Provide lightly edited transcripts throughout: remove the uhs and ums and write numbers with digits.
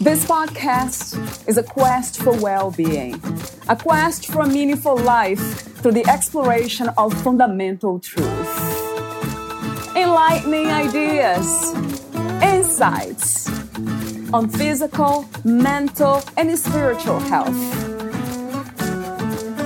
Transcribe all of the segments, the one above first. This podcast is a quest for well-being, a quest for a meaningful life through the exploration of fundamental truth, enlightening ideas, insights on physical, mental, and spiritual health.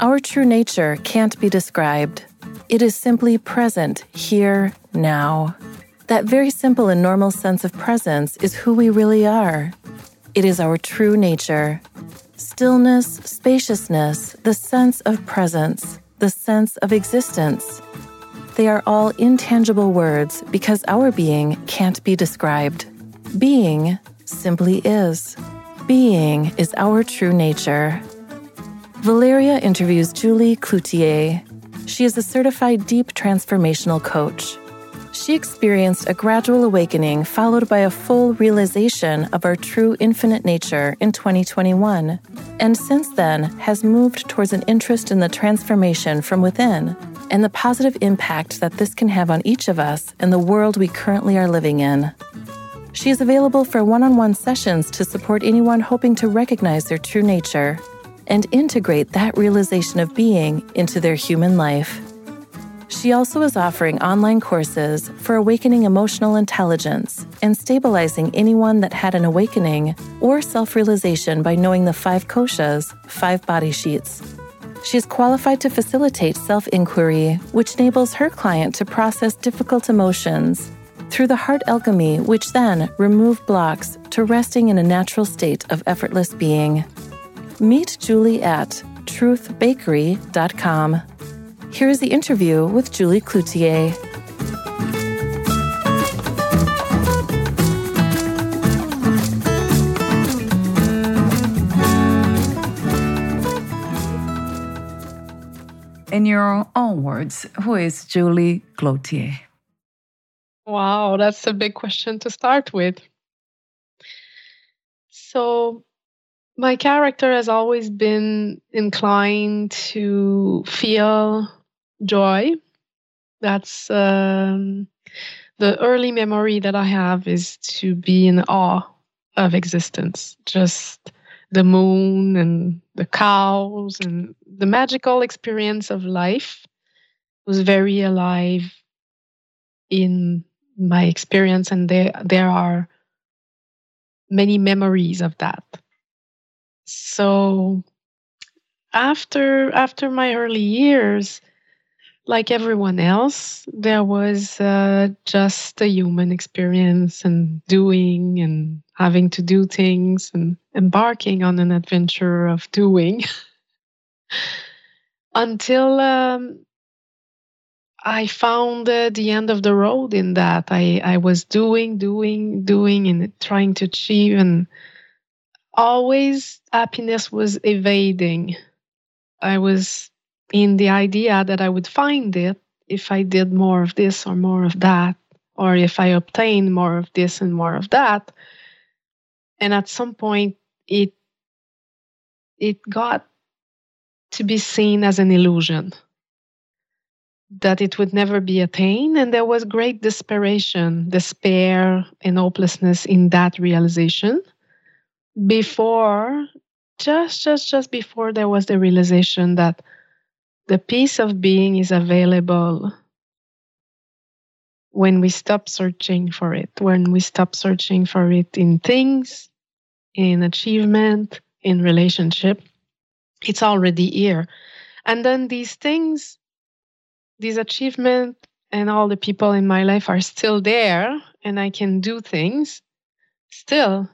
Our true nature can't be described. It is simply present, here, now. That very simple and normal sense of presence is who we really are. It is our true nature. Stillness, spaciousness, the sense of presence, the sense of existence. They are all intangible words because our being can't be described. Being simply is. Being is our true nature. Valeria interviews Julie Cloutier. She is a certified Deep Transformational Coach. She experienced a gradual awakening followed by a full realization of our true infinite nature in 2021, and since then has moved towards an interest in the transformation from within and the positive impact that this can have on each of us and the world we currently are living in. She is available for one-on-one sessions to support anyone hoping to recognize their true nature and integrate that realization of being into their human life. She also is offering online courses for awakening emotional intelligence and stabilizing anyone that had an awakening or self-realization by knowing the 5 koshas, 5 body sheets. She is qualified to facilitate self-inquiry, which enables her client to process difficult emotions through the Heart Alchemy, which then remove blocks to resting in a natural state of effortless being. Meet Julie at truthbakery.com. Here is the interview with Julie Cloutier. In your own words, who is Julie Cloutier? Wow, that's a big question to start with. So, my character has always been inclined to feel joy. That's the early memory that I have is to be in awe of existence. Just the moon and the cows and the magical experience of life was very alive in my experience. And there are many memories of that. So after my early years, like everyone else, there was just a human experience and doing and having to do things and embarking on an adventure of doing until I found the end of the road in that. I was doing and trying to achieve, and always happiness was evading. I was in the idea that I would find it if I did more of this or more of that, or if I obtained more of this and more of that. And at some point, it got to be seen as an illusion, that it would never be attained. And there was great desperation, despair and hopelessness in that realization. Before, just before, there was the realization that the peace of being is available when we stop searching for it, when we stop searching for it in things, in achievement, in relationship. It's already here. And then these things, these achievements, and all the people in my life are still there, and I can do things still.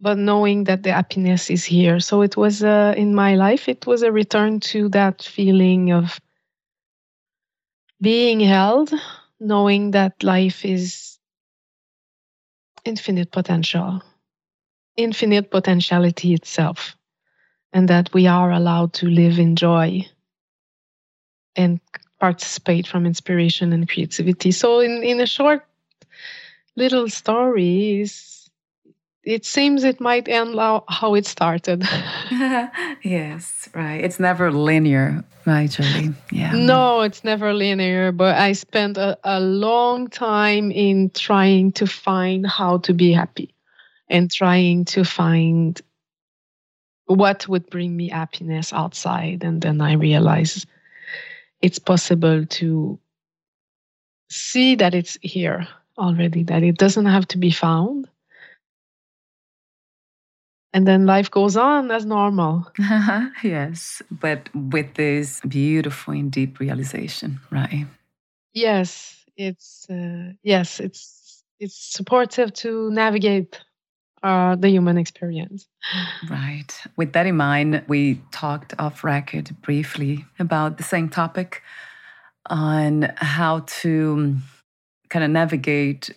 but knowing that the happiness is here. So it was, in my life, it was a return to that feeling of being held, knowing that life is infinite potential, infinite potentiality itself, and that we are allowed to live in joy and participate from inspiration and creativity. So in a short little story, it seems it might end how it started. Yes, right. It's never linear, right, Julie? Yeah. No, it's never linear, but I spent a long time in trying to find how to be happy and trying to find what would bring me happiness outside. And then I realized it's possible to see that it's here already, that it doesn't have to be found. And then life goes on as normal. Yes, but with this beautiful and deep realization, right? Yes, it's supportive to navigate the human experience. Right. With that in mind, we talked off record briefly about the same topic on how to kind of navigate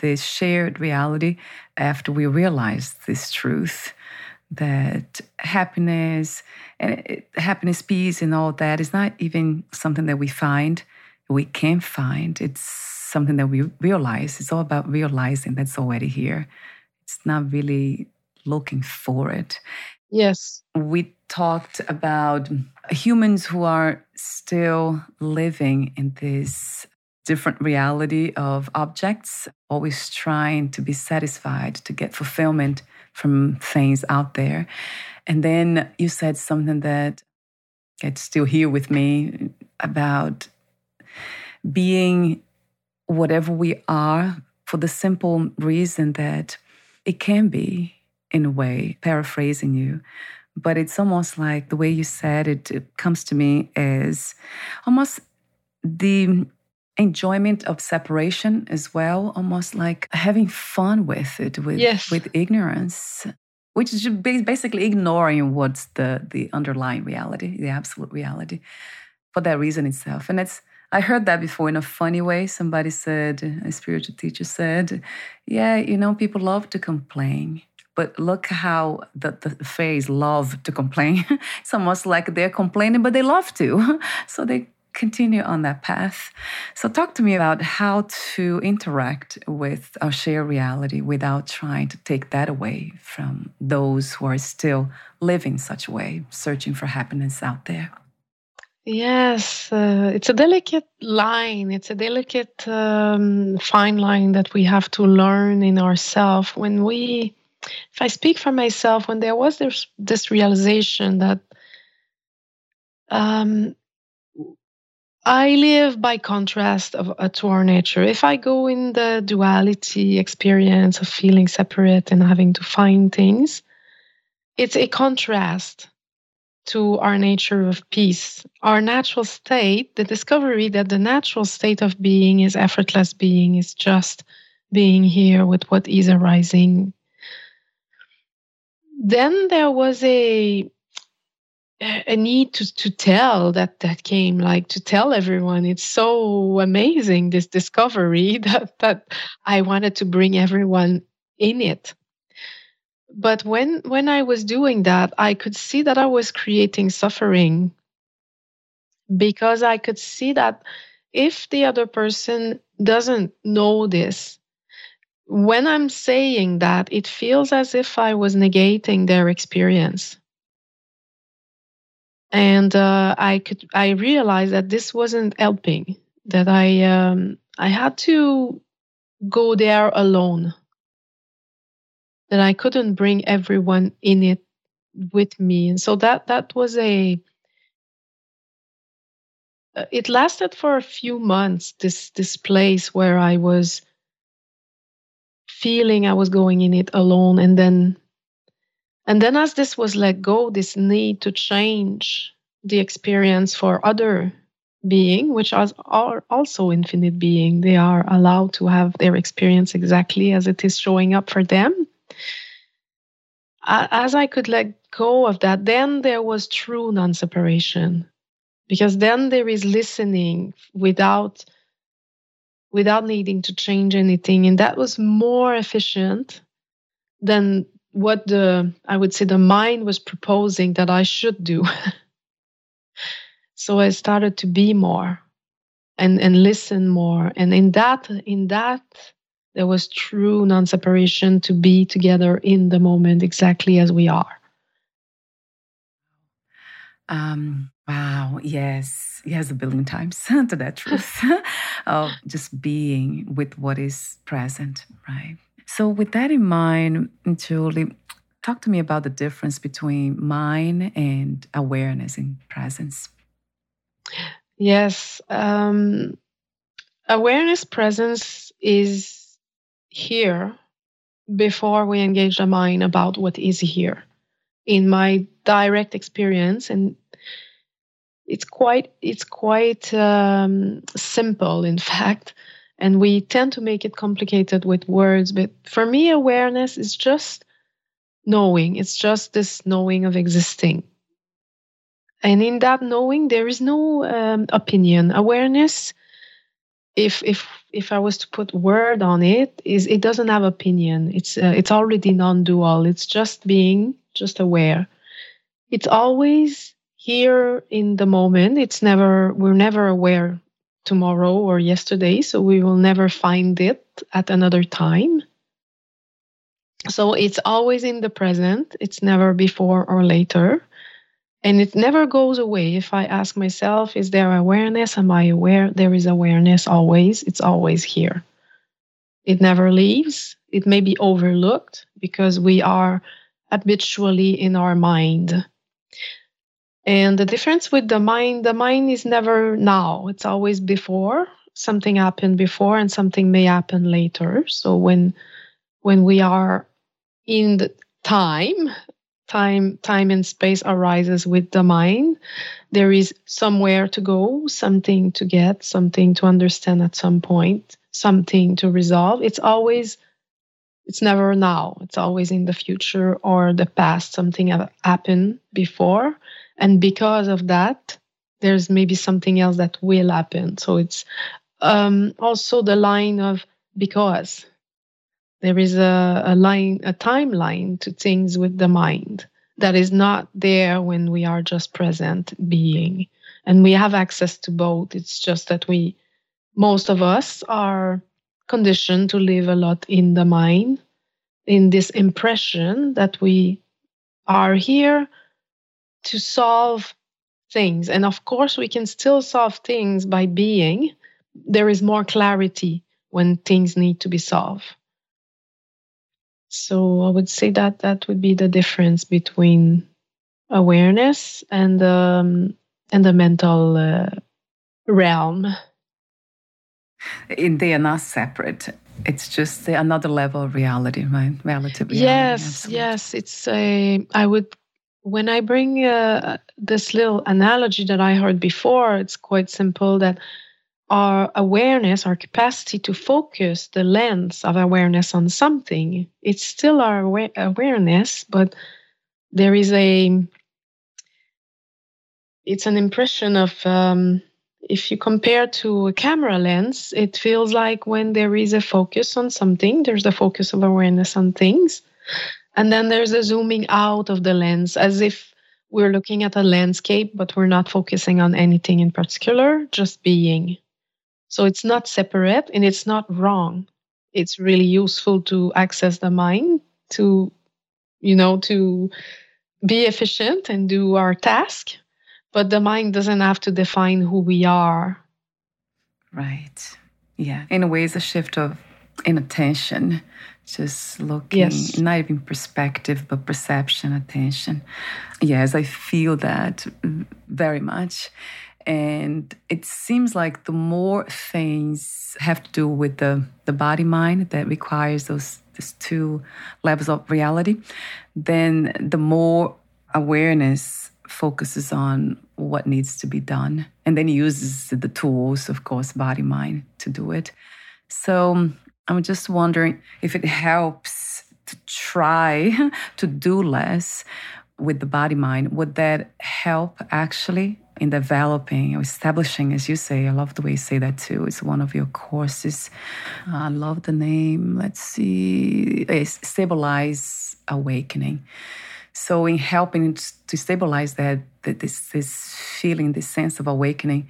this shared reality after we realized this truth that happiness and happiness, peace, and all that is not even something that we find, we can find. It's something that we realize. It's all about realizing that's already here. It's not really looking for it. Yes. We talked about humans who are still living in this different reality of objects, always trying to be satisfied, to get fulfillment from things out there. And then you said something that it's still here with me about being whatever we are for the simple reason that it can be, in a way, paraphrasing you. But it's almost like the way you said it, it comes to me as almost the enjoyment of separation as well, almost like having fun with it, with ignorance, which is basically ignoring what's the underlying reality, the absolute reality, for that reason itself. And I heard that before in a funny way. Somebody said, a spiritual teacher said, yeah, people love to complain. But look how the phrase love to complain, it's almost like they're complaining, but they love to. So they continue on that path. So talk to me about how to interact with our shared reality without trying to take that away from those who are still living such a way, searching for happiness out there. Yes, it's a delicate line. It's a delicate fine line that we have to learn in ourselves. If I speak for myself, when there was this realization that I live by contrast to our nature. If I go in the duality experience of feeling separate and having to find things, it's a contrast to our nature of peace. Our natural state, the discovery that the natural state of being is effortless being, is just being here with what is arising. Then there was a need to tell that came, like to tell everyone. It's so amazing, this discovery that I wanted to bring everyone in it. But when I was doing that, I could see that I was creating suffering, because I could see that if the other person doesn't know this, when I'm saying that, it feels as if I was negating their experience. And I realized that this wasn't helping, that I had to go there alone, that I couldn't bring everyone in it with me. And so that was it lasted for a few months, this place where I was feeling I was going in it alone. And then as this was let go, this need to change the experience for other being, which are also infinite being, they are allowed to have their experience exactly as it is showing up for them. as I could let go of that, then there was true non-separation, because then there is listening without needing to change anything. And that was more efficient than what the mind was proposing that I should do. So I started to be more and listen more. And in that, there was true non-separation, to be together in the moment exactly as we are. Wow. Yes, a billion times to that truth of just being with what is present, right? So with that in mind, Julie, talk to me about the difference between mind and awareness and presence. Yes. Awareness, presence is here before we engage the mind about what is here. In my direct experience, and it's quite simple, in fact, and we tend to make it complicated with words. But for me, awareness is just knowing. It's just this knowing of existing. And in that knowing, there is no opinion. Awareness, if I was to put word on it, is it doesn't have opinion. It's already non-dual. It's just being, just aware. It's always here in the moment. We're never aware tomorrow or yesterday, so we will never find it at another time. So it's always in the present. It's never before or later. And it never goes away. If I ask myself, is there awareness? Am I aware? There is awareness always. It's always here. It never leaves. It may be overlooked because we are habitually in our mind. And the difference with the mind is never now. It's always before. Something happened before and something may happen later. So when we are in the time and space arises with the mind, there is somewhere to go, something to get, something to understand at some point, something to resolve. It's never now. It's always in the future or the past. Something happened before. And because of that, there's maybe something else that will happen. So it's also the line of because. There is a timeline to things with the mind that is not there when we are just present being. And we have access to both. It's just that most of us are conditioned to live a lot in the mind, in this impression that we are here to solve things. And of course, we can still solve things by being. There is more clarity when things need to be solved. So I would say that would be the difference between awareness and the mental realm. And they are not separate. It's just another level of reality, right? Relative reality. Yes. When I bring this little analogy that I heard before, it's quite simple that our awareness, our capacity to focus the lens of awareness on something, it's still our awareness, but there is it's an impression of, if you compare to a camera lens, it feels like when there is a focus on something, there's the focus of awareness on things. And then there's a zooming out of the lens, as if we're looking at a landscape, but we're not focusing on anything in particular, just being. So it's not separate and it's not wrong. It's really useful to access the mind, to be efficient and do our task. But the mind doesn't have to define who we are. Right. Yeah. In a way, it's a shift of inattention. Just looking, Not even perspective, but perception, attention. Yes, I feel that very much. And it seems like the more things have to do with the body-mind that requires these two levels of reality, then the more awareness focuses on what needs to be done. And then uses the tools, of course, body-mind, to do it. So I'm just wondering if it helps to try to do less with the body mind, would that help actually in developing or establishing, as you say? I love the way you say that too. It's one of your courses. I love the name. Let's see. It's Stabilize Awakening. So in helping to stabilize that this feeling, this sense of awakening,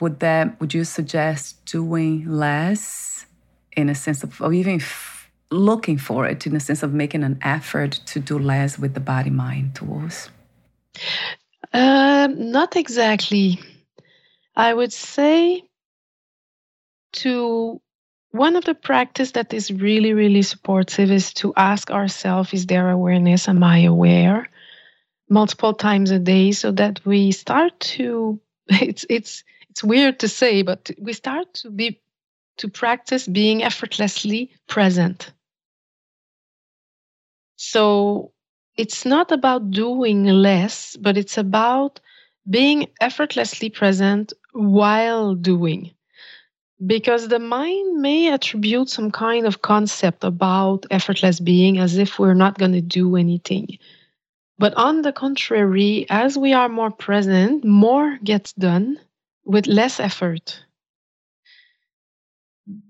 would you suggest doing less in a sense of, or even looking for it in a sense of making an effort to do less with the body-mind tools? Not exactly. I would say to one of the practice that is really, really supportive is to ask ourselves, is there awareness? Am I aware? Multiple times a day, so that we start to, it's weird to say, but we start to practice being effortlessly present. So it's not about doing less, but it's about being effortlessly present while doing. Because the mind may attribute some kind of concept about effortless being as if we're not going to do anything. But on the contrary, as we are more present, more gets done with less effort.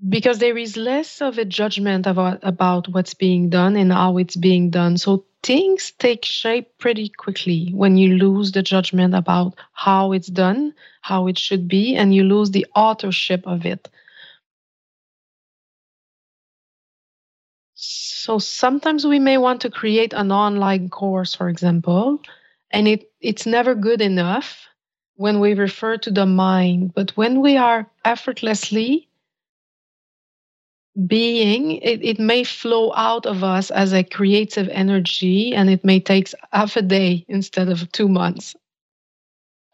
Because there is less of a judgment about what's being done and how it's being done. So things take shape pretty quickly when you lose the judgment about how it's done, how it should be, and you lose the authorship of it. So sometimes we may want to create an online course, for example, and it's never good enough when we refer to the mind. But when we are effortlessly being, it may flow out of us as a creative energy, and it may take half a day instead of 2 months.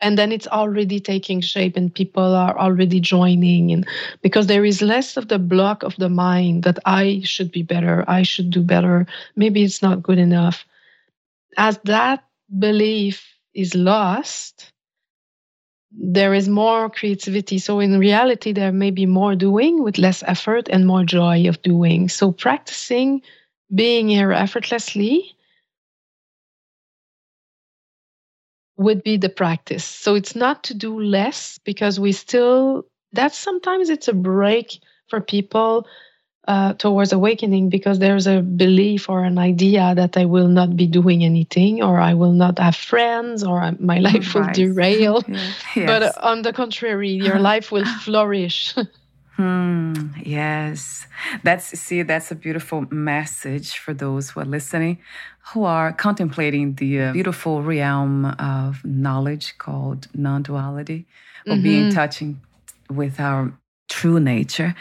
And then it's already taking shape and people are already joining in, because there is less of the block of the mind that I should be better, I should do better, maybe it's not good enough. As that belief is lost, there is more creativity. So in reality, there may be more doing with less effort and more joy of doing. So practicing being here effortlessly would be the practice. So it's not to do less, because we still, that's sometimes it's a break for people towards awakening, because there's a belief or an idea that I will not be doing anything, or I will not have friends, or my life will derail. Yeah. Yes. But on the contrary, your life will flourish. Yes. That's a beautiful message for those who are listening, who are contemplating the beautiful realm of knowledge called non-duality, or being touching with our true nature,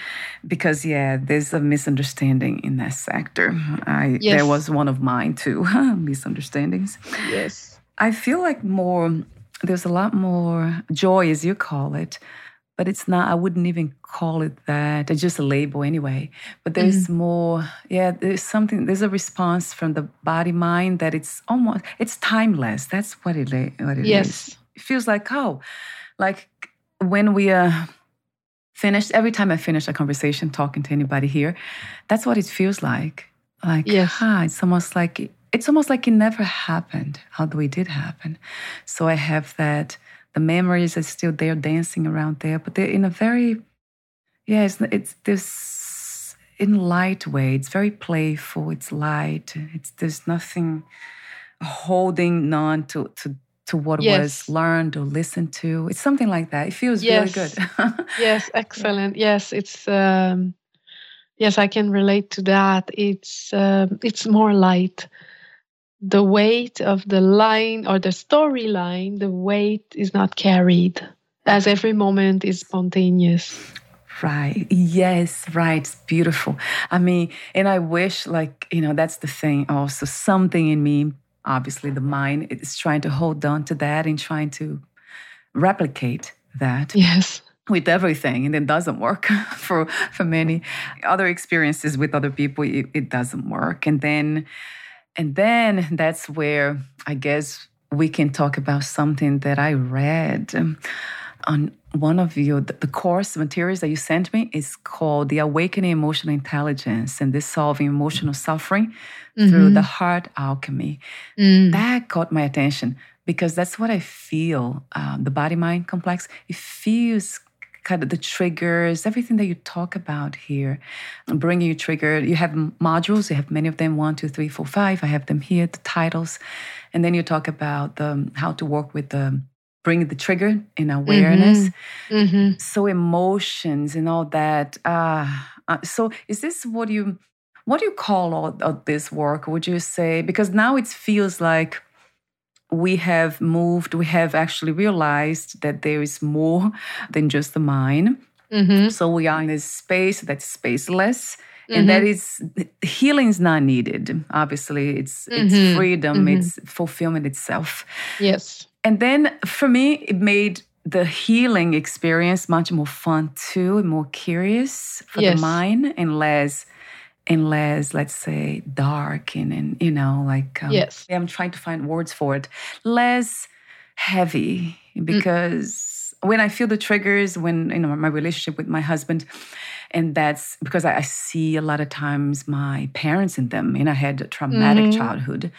because there's a misunderstanding in that sector. There was one of mine too, misunderstandings. Yes. I feel like there's a lot more joy, as you call it, but it's not, I wouldn't even call it that. It's just a label anyway. But there's more, there's a response from the body mind that it's timeless. That's what it is. It feels like, when we finished, every time I finish a conversation talking to anybody here, that's what it feels like. It's almost like it never happened, although it did happen. So I have that, the memories are still there, dancing around there, but they're in a very, it's this in light way. It's very playful, it's light, there's nothing holding on to what was learned or listened to. It's something like that. It feels really good. Yes, excellent. Yes, it's I can relate to that. It's more light. The weight of the line or the storyline, the weight is not carried, as every moment is spontaneous. Right. Yes, right. It's beautiful. I mean, and I wish, that's the thing also, something in me, obviously the mind is trying to hold on to that and trying to replicate that. Yes. With everything, and it doesn't work for many other experiences with other people. It doesn't work. And then that's where I guess we can talk about something that I read on one of the course materials that you sent me is called The Awakening Emotional Intelligence and Dissolving Emotional Suffering Through the Heart Alchemy. That caught my attention because that's what I feel, the body-mind complex. It feels kind of the triggers, everything that you talk about here, bringing you triggered. You have modules, you have many of them, 1, 2, 3, 4, 5. I have them here, the titles. And then you talk about how to work with bring the trigger in awareness. So emotions and all that. So is this what do you call all of this work? Would you say, because now it feels like we have actually realized that there is more than just the mind. So we are in this space that's spaceless, and that is healing is not needed. Obviously, it's freedom, it's fulfillment itself. Yes. And then for me, it made the healing experience much more fun too, and more curious for the mind, and less, let's say, dark and like... I'm trying to find words for it. Less heavy, because when I feel the triggers, when, my relationship with my husband, and that's because I see a lot of times my parents in them, and I had a traumatic childhood.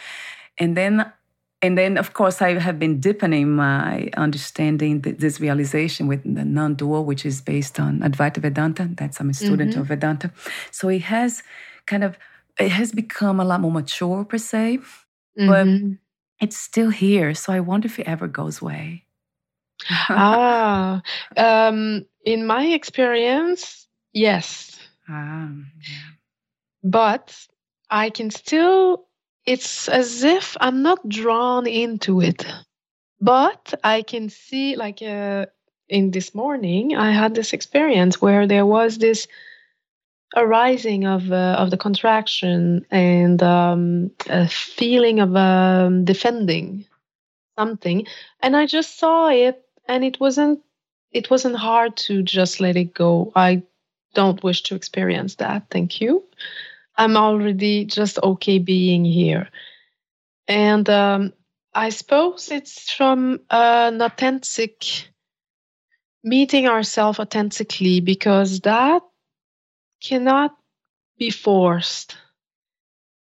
And then, of course, I have been deepening my understanding, this realization with the non-dual, which is based on Advaita Vedanta. That's I'm a student of Vedanta. So it has become a lot more mature, per se, but it's still here. So I wonder if it ever goes away. In my experience, yes. But I can still... It's as if I'm not drawn into it, but I can see in this morning, I had this experience where there was this arising of the contraction and a feeling of defending something. And I just saw it, and it wasn't hard to just let it go. I don't wish to experience that. Thank you. I'm already just okay being here. And I suppose it's from an authentic, meeting ourselves authentically, because that cannot be forced.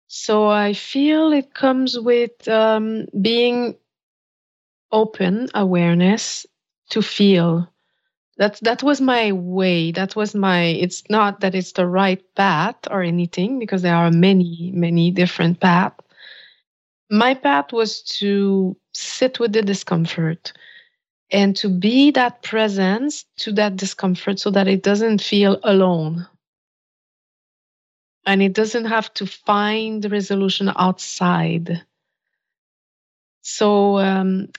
So I feel it comes with being open awareness to feel. That was my way. That was it's not that it's the right path or anything, because there are many, many different paths. My path was to sit with the discomfort and to be that presence to that discomfort so that it doesn't feel alone. And it doesn't have to find resolution outside. So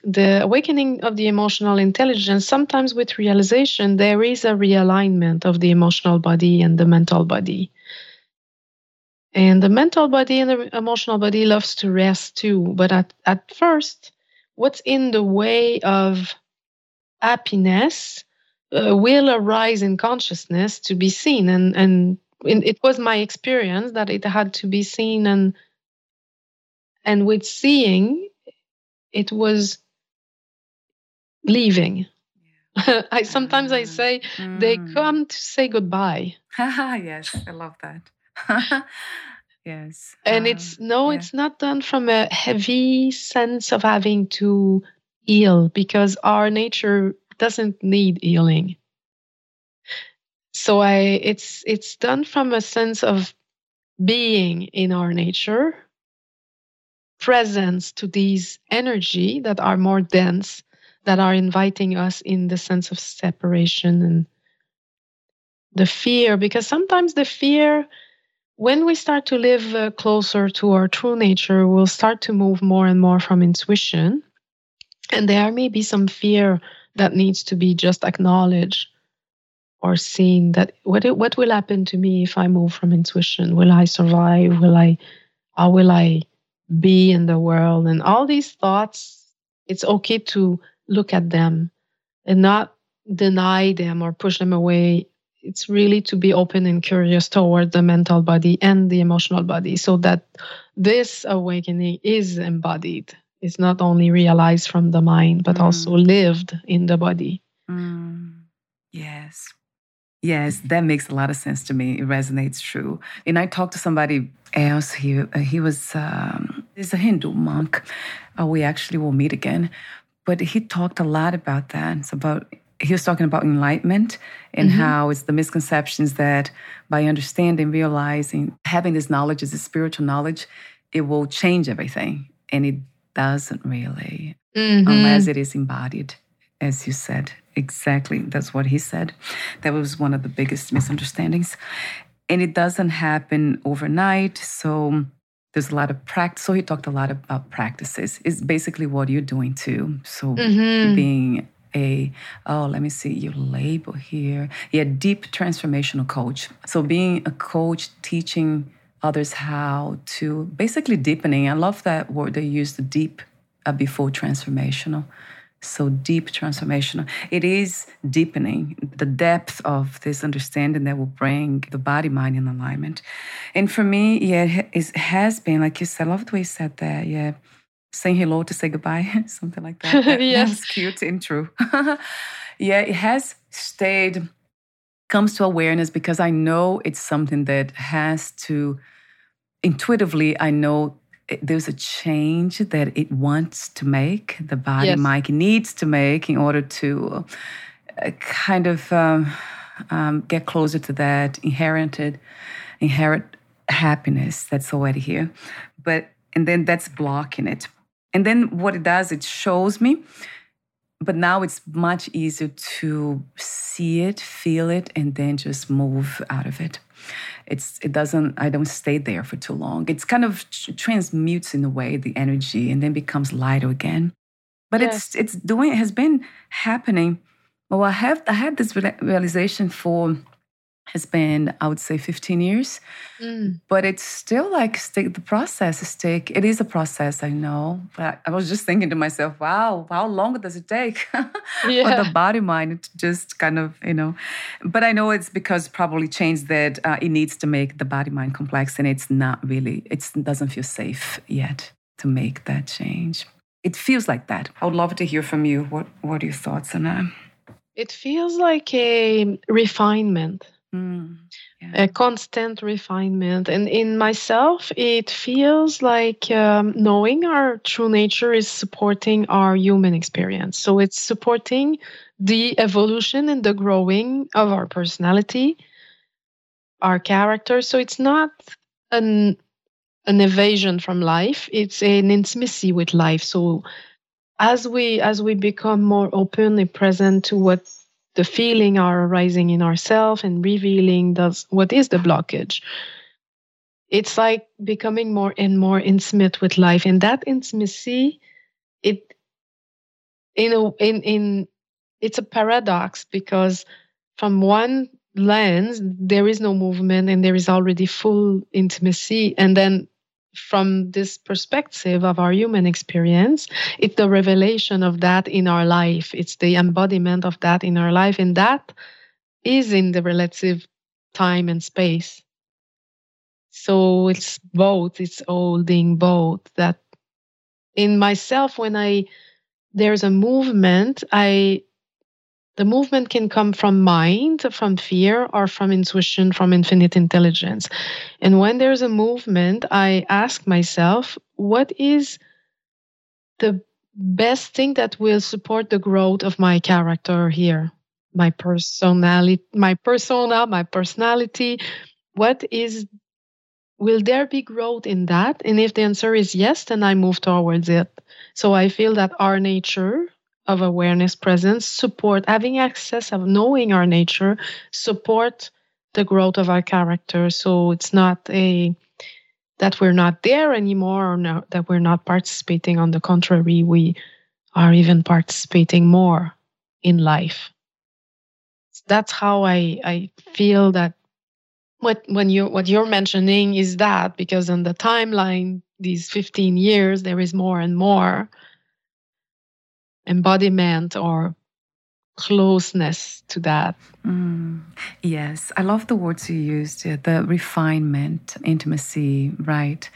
the awakening of the emotional intelligence, sometimes with realization, there is a realignment of the emotional body and the mental body. And the mental body and the emotional body loves to rest too. But at first, what's in the way of happiness will arise in consciousness to be seen. And it was my experience that it had to be seen. And with seeing... It was leaving. Yeah. I say they come to say goodbye. Yes, I love that. Yes. And it's not done from a heavy sense of having to heal, because our nature doesn't need healing. So it's done from a sense of being in our nature, presence to these energy that are more dense, that are inviting us in the sense of separation and the fear. Because sometimes the fear, when we start to live closer to our true nature, we'll start to move more and more from intuition. And there may be some fear that needs to be just acknowledged or seen, that what will happen to me if I move from intuition? Will I survive? How will I be in the world? And all these thoughts, it's okay to look at them and not deny them or push them away. It's really to be open and curious toward the mental body and the emotional body, so that this awakening is embodied. It's not only realized from the mind, but also lived in the body. Yes. Yes, that makes a lot of sense to me. It resonates true. And I talked to somebody else. He was he's a Hindu monk. We actually will meet again. But he talked a lot about that. It's about, he was talking about enlightenment and how it's the misconceptions that by understanding, realizing, having this knowledge, this spiritual knowledge, it will change everything. And it doesn't really, unless it is embodied, as you said. Exactly. That's what he said. That was one of the biggest misunderstandings. And it doesn't happen overnight. So there's a lot of practice. So he talked a lot about practices. It's basically what you're doing too. So being a, let me see your label here. Yeah, deep transformational coach. So being a coach, teaching others how to basically deepening. I love that word they use, the deep before transformational. So deep transformational. It is deepening the depth of this understanding that will bring the body, mind in alignment. And for me, yeah, it has been, like you said, I love the way you said that. Yeah. Saying hello to say goodbye, something like that. Yes. That's cute and true. Yeah, it has stayed, comes to awareness because I know it's something that has to, intuitively, I know there's a change that it wants to make, the body, mind needs to make in order to kind of get closer to that inherent happiness that's already here. But, and then that's blocking it. And then what it does, it shows me, but now it's much easier to see it, feel it, and then just move out of it. I don't stay there for too long. It's kind of transmutes in a way the energy and then becomes lighter again. But it has been happening. Well, I had this realization for, has been, I would say 15 years, but it's still like the process is take. It is a process, I know, but I was just thinking to myself, wow, how long does it take for the body, mind to just kind of, but I know it's because probably change that it needs to make the body, mind complex, and it's not really, it doesn't feel safe yet to make that change. It feels like that. I would love to hear from you. What are your thoughts on that? It feels like a refinement. A constant refinement. And in myself, it feels like knowing our true nature is supporting our human experience. So it's supporting the evolution and the growing of our personality, our character. So it's not an evasion from life. It's an intimacy with life. So as we become more openly present to what the feeling are arising in ourselves and revealing what is the blockage. It's like becoming more and more intimate with life, and that intimacy, it's a paradox because from one lens there is no movement and there is already full intimacy, and then from this perspective of our human experience, it's the revelation of that in our life. It's the embodiment of that in our life. And that is in the relative time and space. So it's both. It's holding both. That in myself, when there's a movement, the movement can come from mind, from fear, or from intuition, from infinite intelligence. And when there's a movement, I ask myself, what is the best thing that will support the growth of my character here? My personality. Will there be growth in that? And if the answer is yes, then I move towards it. So I feel that our nature of awareness, presence, support, having access of knowing our nature, support the growth of our character. So it's not that we're not there anymore, or not, that we're not participating. On the contrary, we are even participating more in life. So that's how I feel that what you're mentioning is that, because on the timeline, these 15 years, there is more and more embodiment or closeness to that. Yes, I love the words you used, the refinement, intimacy, right?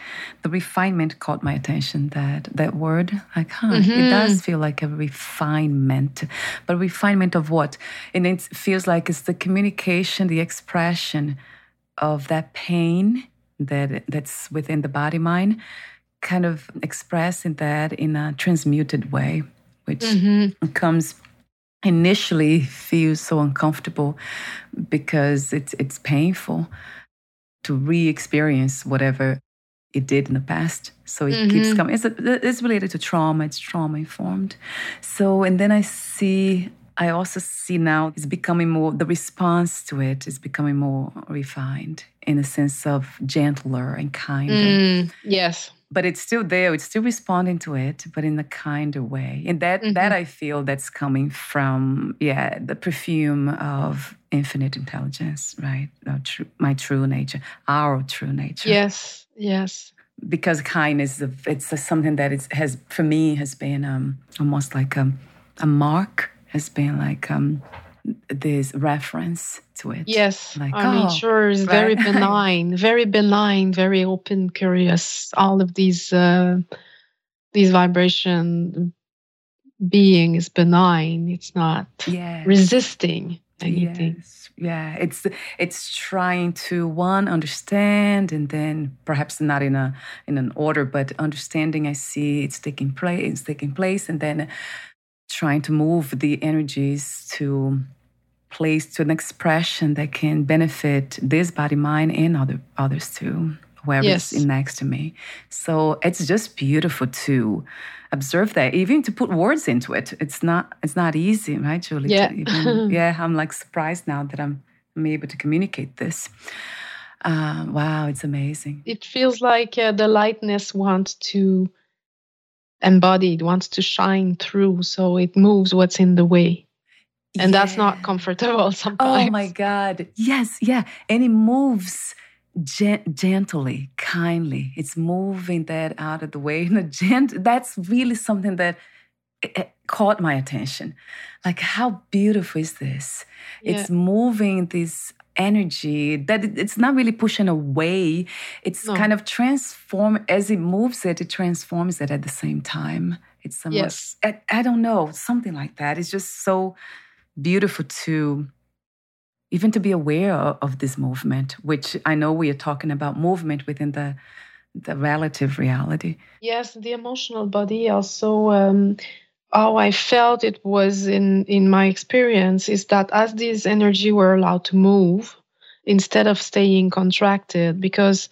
The refinement caught my attention, that word. I can't. It does feel like a refinement. But refinement of what? And it feels like it's the communication, the expression of that pain that's within the body mind, kind of expressing that in a transmuted way, which comes initially feels so uncomfortable because it's painful to re-experience whatever it did in the past. So it keeps coming. It's related to trauma. It's trauma-informed. So, and then I also see now it's becoming more, the response to it is becoming more refined in a sense of gentler and kinder. Yes. But it's still there. It's still responding to it, but in a kinder way. And that I feel that's coming from, the perfume of infinite intelligence, right? My true nature, our true nature. Yes, yes. Because kindness, it's something that has, for me, has been almost like a mark, has been like this reference to it. Yes, like, sure, it's right? very benign, very open, curious, all of these vibration being is benign. It's not resisting anything. Yes. Yeah, it's trying to, one, understand, and then perhaps not in an order, but understanding, I see it's taking place, and then trying to move the energies to place to an expression that can benefit this body, mind, and others too, whoever's in next to me. So it's just beautiful to observe that, even to put words into it. It's not easy, right, Julie? Yeah. I'm like surprised now that I'm able to communicate this. Wow, it's amazing. It feels like the lightness wants to embodied, wants to shine through, so it moves what's in the way. And that's not comfortable sometimes. Oh my God. Yes, yeah. And it moves gently, kindly. It's moving that out of the way. That's really something that it caught my attention. Like, how beautiful is this? Yeah. It's moving this energy that it's not really pushing away. It's kind of transform as it moves it. It transforms it at the same time. It's somewhat, I don't know, something like that. It's just so beautiful to even to be aware of this movement, which I know we are talking about movement within the relative reality. Yes, the emotional body also. How I felt it was in my experience is that as these energy were allowed to move instead of staying contracted, because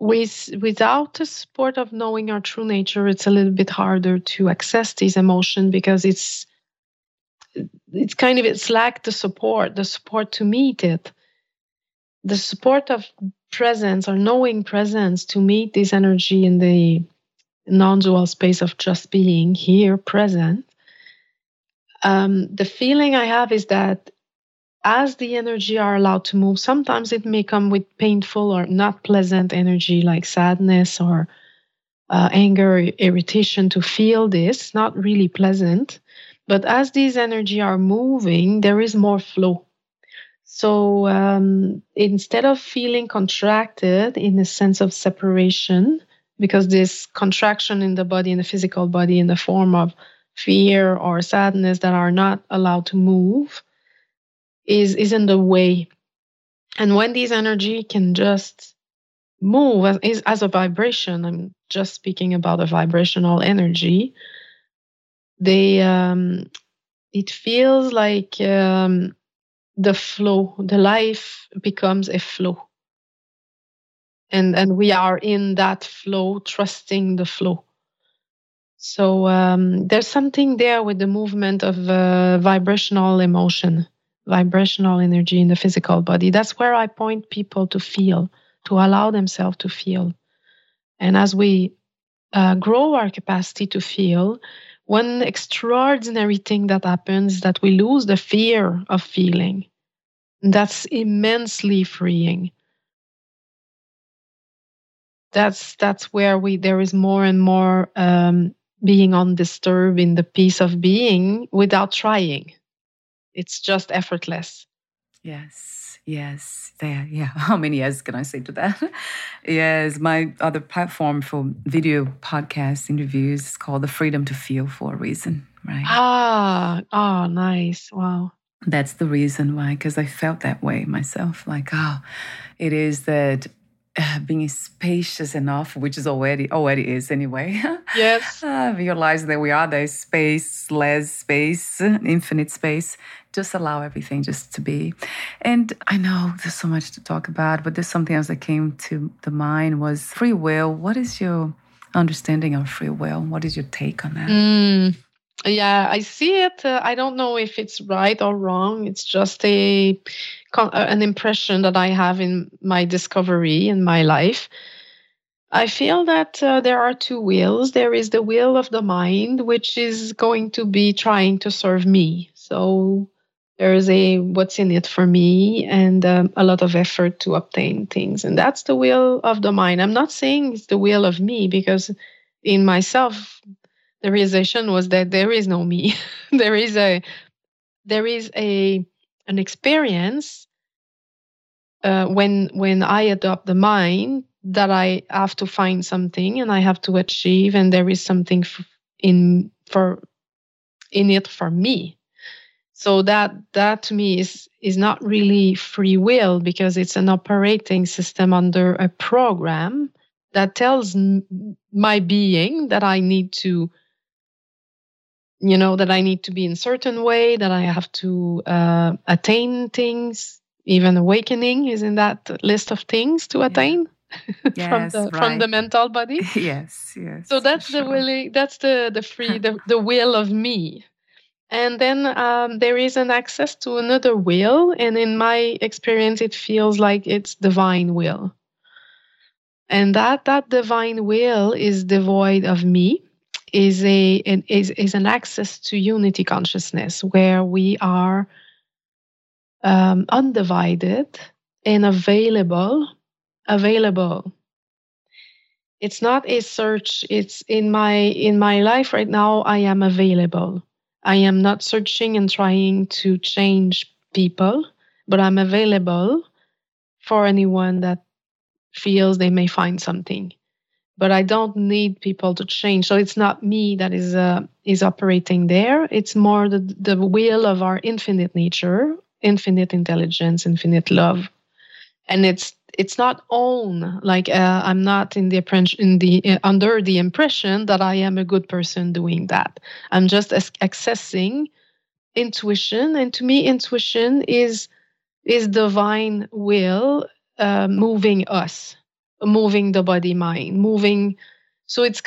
without the support of knowing our true nature, it's a little bit harder to access these emotions because it's lack the support to meet it. The support of presence or knowing presence to meet this energy in the non-dual space of just being here, present. The feeling I have is that as the energy are allowed to move, sometimes it may come with painful or not pleasant energy like sadness or anger, irritation. To feel this, not really pleasant. But as these energy are moving, there is more flow. So instead of feeling contracted in a sense of separation, because this contraction in the body, in the physical body, in the form of fear or sadness that are not allowed to move, is in the way. And when these energy can just move as a vibration, I'm just speaking about a vibrational energy, it feels like the flow, the life becomes a flow. And we are in that flow, trusting the flow. So there's something there with the movement of vibrational emotion, vibrational energy in the physical body. That's where I point people to feel, to allow themselves to feel. And as we grow our capacity to feel, one extraordinary thing that happens is that we lose the fear of feeling. That's immensely freeing. That's where there is more and more being undisturbed in the peace of being without trying. It's just effortless. Yes. Yeah. How many yes can I say to that? Yes. My other platform for video podcasts, interviews is called the Freedom to Feel for a reason, right? Oh, nice. Wow. That's the reason why, because I felt that way myself. Like, it is that being spacious enough, which is already is anyway. Yes. Realize that we are there, space, less space, infinite space. Just allow everything just to be. And I know there's so much to talk about, but there's something else that came to the mind was free will. What is your understanding of free will? What is your take on that? Yeah, I see it. I don't know if it's right or wrong. It's just an impression that I have in my discovery in my life. I feel that there are two wills. There is the will of the mind, which is going to be trying to serve me. So there is a what's in it for me and a lot of effort to obtain things. And that's the will of the mind. I'm not saying it's the will of me, because in myself, the realization was that there is no me. There is an experience when I adopt the mind that I have to find something and I have to achieve, and there is something in it for me. So that to me is not really free will, because it's an operating system under a program that tells my being that I need to, that I need to be in a certain way, that I have to attain things. Even awakening is in that list of things to attain. Yes, from the mental body. Yes. So that's the will. That's the free the will of me. And then there is an access to another will, and in my experience, it feels like it's divine will. And that divine will is devoid of me. Is an access to unity consciousness, where we are undivided and available. It's not a search. It's in my life right now. I am available. I am not searching and trying to change people, but I'm available for anyone that feels they may find something. But I don't need people to change. So it's not me that is operating there. It's more the will of our infinite nature, infinite intelligence, infinite love. And it's not own. Like I'm not under the impression that I am a good person doing that. I'm just accessing intuition. And to me, intuition is divine will moving us. Moving the body, mind, moving. So it's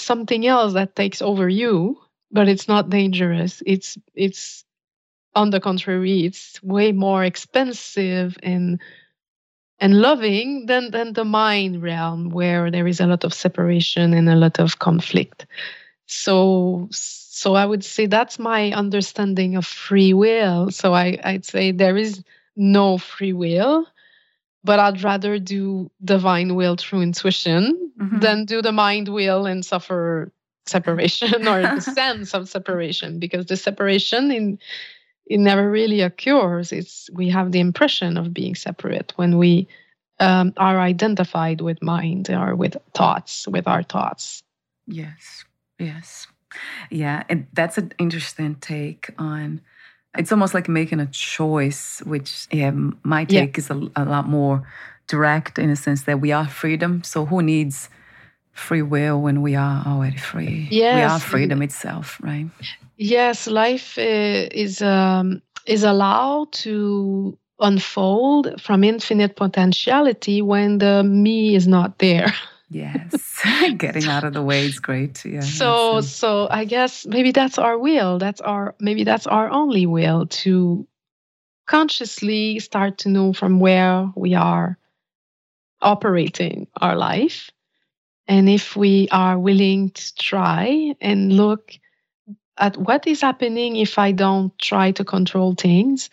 something else that takes over you, but it's not dangerous. It's on the contrary, it's way more expensive and loving than the mind realm, where there is a lot of separation and a lot of conflict. So I would say that's my understanding of free will. So I'd say there is no free will. But I'd rather do divine will through intuition than do the mind will and suffer separation or the sense of separation, because the separation it never really occurs. We have the impression of being separate when we are identified with mind or with our thoughts. Yes. Yeah, and that's an interesting take on. It's almost like making a choice, which my take is a lot more direct, in a sense that we are freedom. So who needs free will when we are already free? Yes. We are freedom itself, right? Yes, life is allowed to unfold from infinite potentiality when the me is not there. Yes, getting out of the way is great. Yeah. So I guess maybe that's our will. That's our only will, to consciously start to know from where we are operating our life, and if we are willing to try and look at what is happening if I don't try to control things,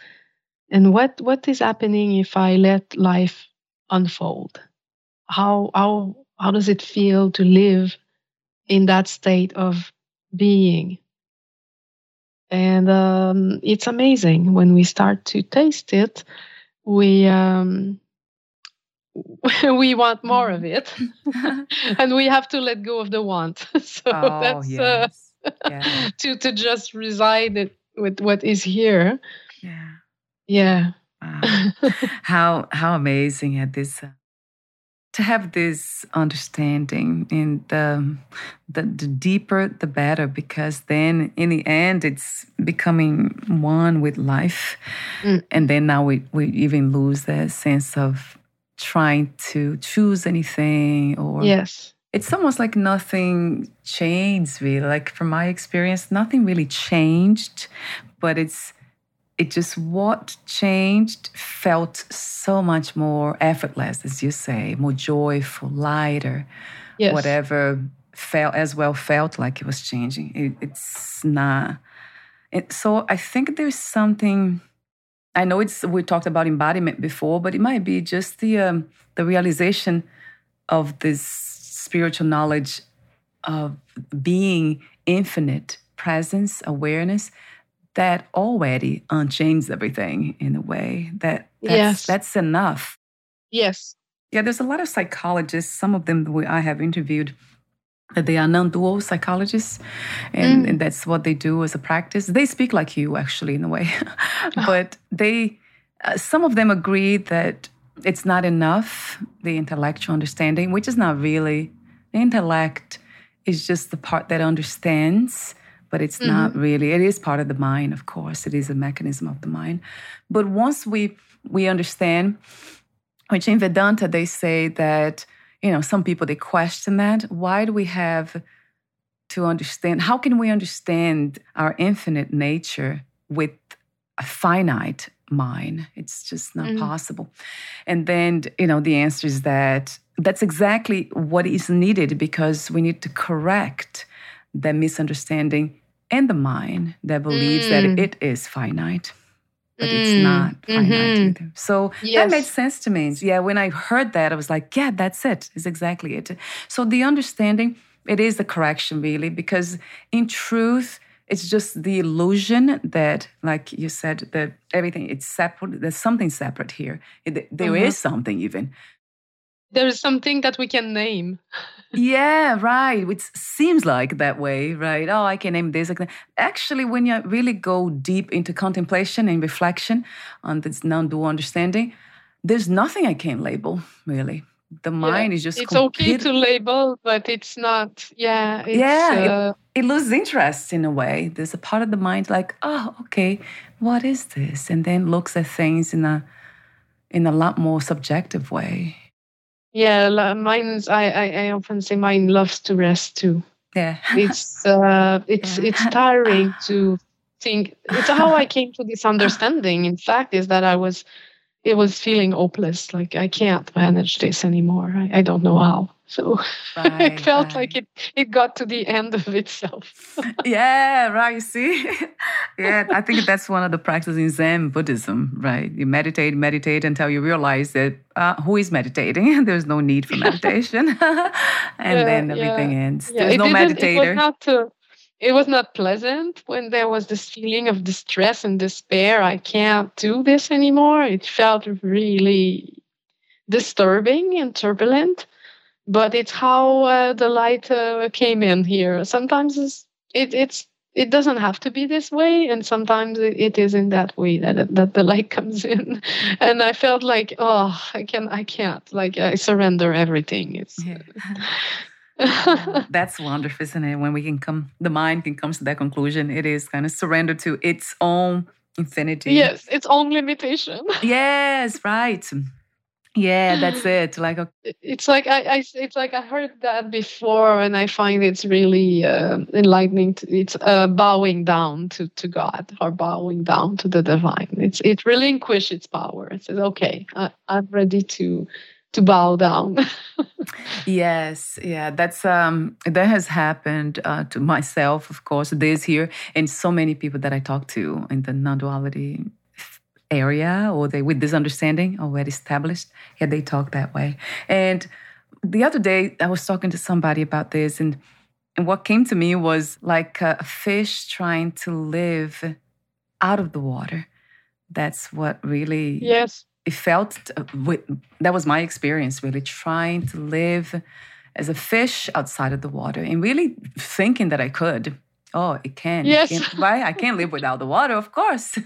and what is happening if I let life unfold. How does it feel to live in that state of being? And it's amazing when we start to taste it, we want more of it, and we have to let go of the want. So to just reside it with what is here. Yeah. Yeah. Wow. How amazing at this. To have this understanding, and the deeper, the better, because then in the end, it's becoming one with life. Mm. And then now we even lose that sense of trying to choose anything. Or yes, it's almost like nothing changed, really. Like from my experience, nothing really changed, but it just what changed felt so much more effortless, as you say, more joyful, lighter. Yes. Whatever felt like it was changing. It's not. And so I think there's something. I know we talked about embodiment before, but it might be just the realization of this spiritual knowledge of being infinite presence, awareness. That already unchains everything in a way. That's enough. Yes. Yeah, there's a lot of psychologists, some of them I have interviewed, that they are non-dual psychologists, and that's what they do as a practice. They speak like you, actually, in a way. But some of them agree that it's not enough, the intellectual understanding, which is not really. The intellect is just the part that understands. But it's not really, it is part of the mind, of course. It is a mechanism of the mind. But once we understand, which in Vedanta, they say that, some people, they question that. Why do we have to understand? How can we understand our infinite nature with a finite mind? It's just not possible. And then, the answer is that that's exactly what is needed, because we need to correct that misunderstanding in the mind that believes that it is finite, but it's not finite either. So that made sense to me. Yeah, when I heard that, I was like, yeah, that's it. It's exactly it. So the understanding, it is the correction really, because in truth, it's just the illusion that, like you said, that everything, it's separate. There's something separate here. There is something even. There is something that we can name. Yeah, right. It seems like that way, right? Oh, I can name this. Actually, when you really go deep into contemplation and reflection on this non-dual understanding, there's nothing I can't label, really. The mind is just... It's okay to label, but it's not... Yeah. It's, it loses interest in a way. There's a part of the mind like, oh, okay, what is this? And then looks at things in a lot more subjective way. Yeah, mine's. I often say mine loves to rest too. Yeah, it's tiring to think. It's how I came to this understanding. In fact, is that it was feeling hopeless. Like I can't manage this anymore. I don't know how. So it felt like it got to the end of itself. Yeah, right. You see? Yeah, I think that's one of the practices in Zen Buddhism, right? You meditate until you realize that who is meditating? There's no need for meditation. And then everything ends. Yeah. There's no meditator. It was not pleasant when there was this feeling of distress and despair. I can't do this anymore. It felt really disturbing and turbulent. But it's how the light came in here. Sometimes it doesn't have to be this way, and sometimes it is in that way that the light comes in. And I felt like, oh, I can't. Like I surrender everything. It's that's wonderful, isn't it? When the mind can come to that conclusion. It is kind of surrender to its own infinity. Yes, its own limitation. Yes, right. Yeah, that's it. Like it's like I heard that before, and I find it's really enlightening. It's bowing down to God, or bowing down to the divine. It relinquishes its power. It says, "Okay, I'm ready to bow down." Yes, yeah, that's that has happened to myself, of course, this year, and so many people that I talk to in the non-duality area, or they with this understanding already established, they talk that way. And the other day I was talking to somebody about this, and And what came to me was like a fish trying to live out of the water. That's what really... Yes. It felt, that was my experience, really trying to live as a fish outside of the water and really thinking that I could. Oh, it can. Yes. It can. Why? I can't live without the water, of course.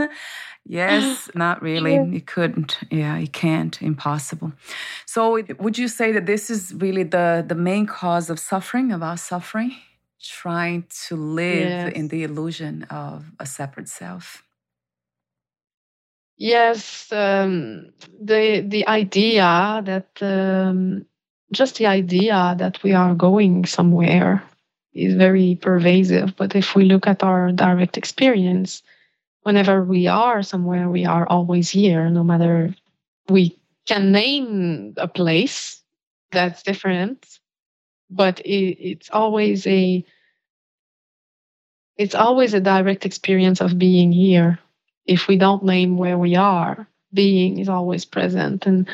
Yes, not really. Yeah. You couldn't. Yeah, you can't. Impossible. So would you say that this is really the main cause of suffering, of our suffering? Trying to live in the illusion of a separate self. Yes, the idea that, just the idea that we are going somewhere is very pervasive. But if we look at our direct experience, whenever we are somewhere, we are always here, no matter, we can name a place that's different, but it's always a direct experience of being here. If we don't name where we are, being is always present. And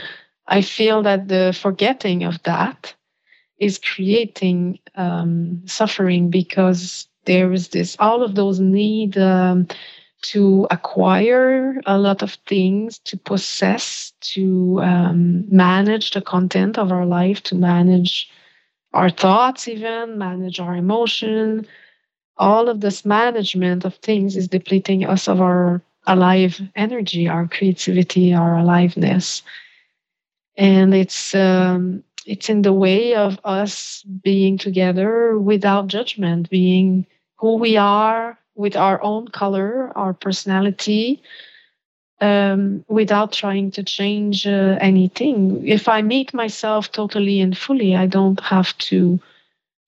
I feel that the forgetting of that is creating suffering, because there is this, all of those need to acquire a lot of things, to possess, to manage the content of our life, to manage our thoughts even, manage our emotion. All of this management of things is depleting us of our alive energy, our creativity, our aliveness. And it's in the way of us being together without judgment, being who we are with our own color, our personality, without trying to change anything. If I meet myself totally and fully, I don't have to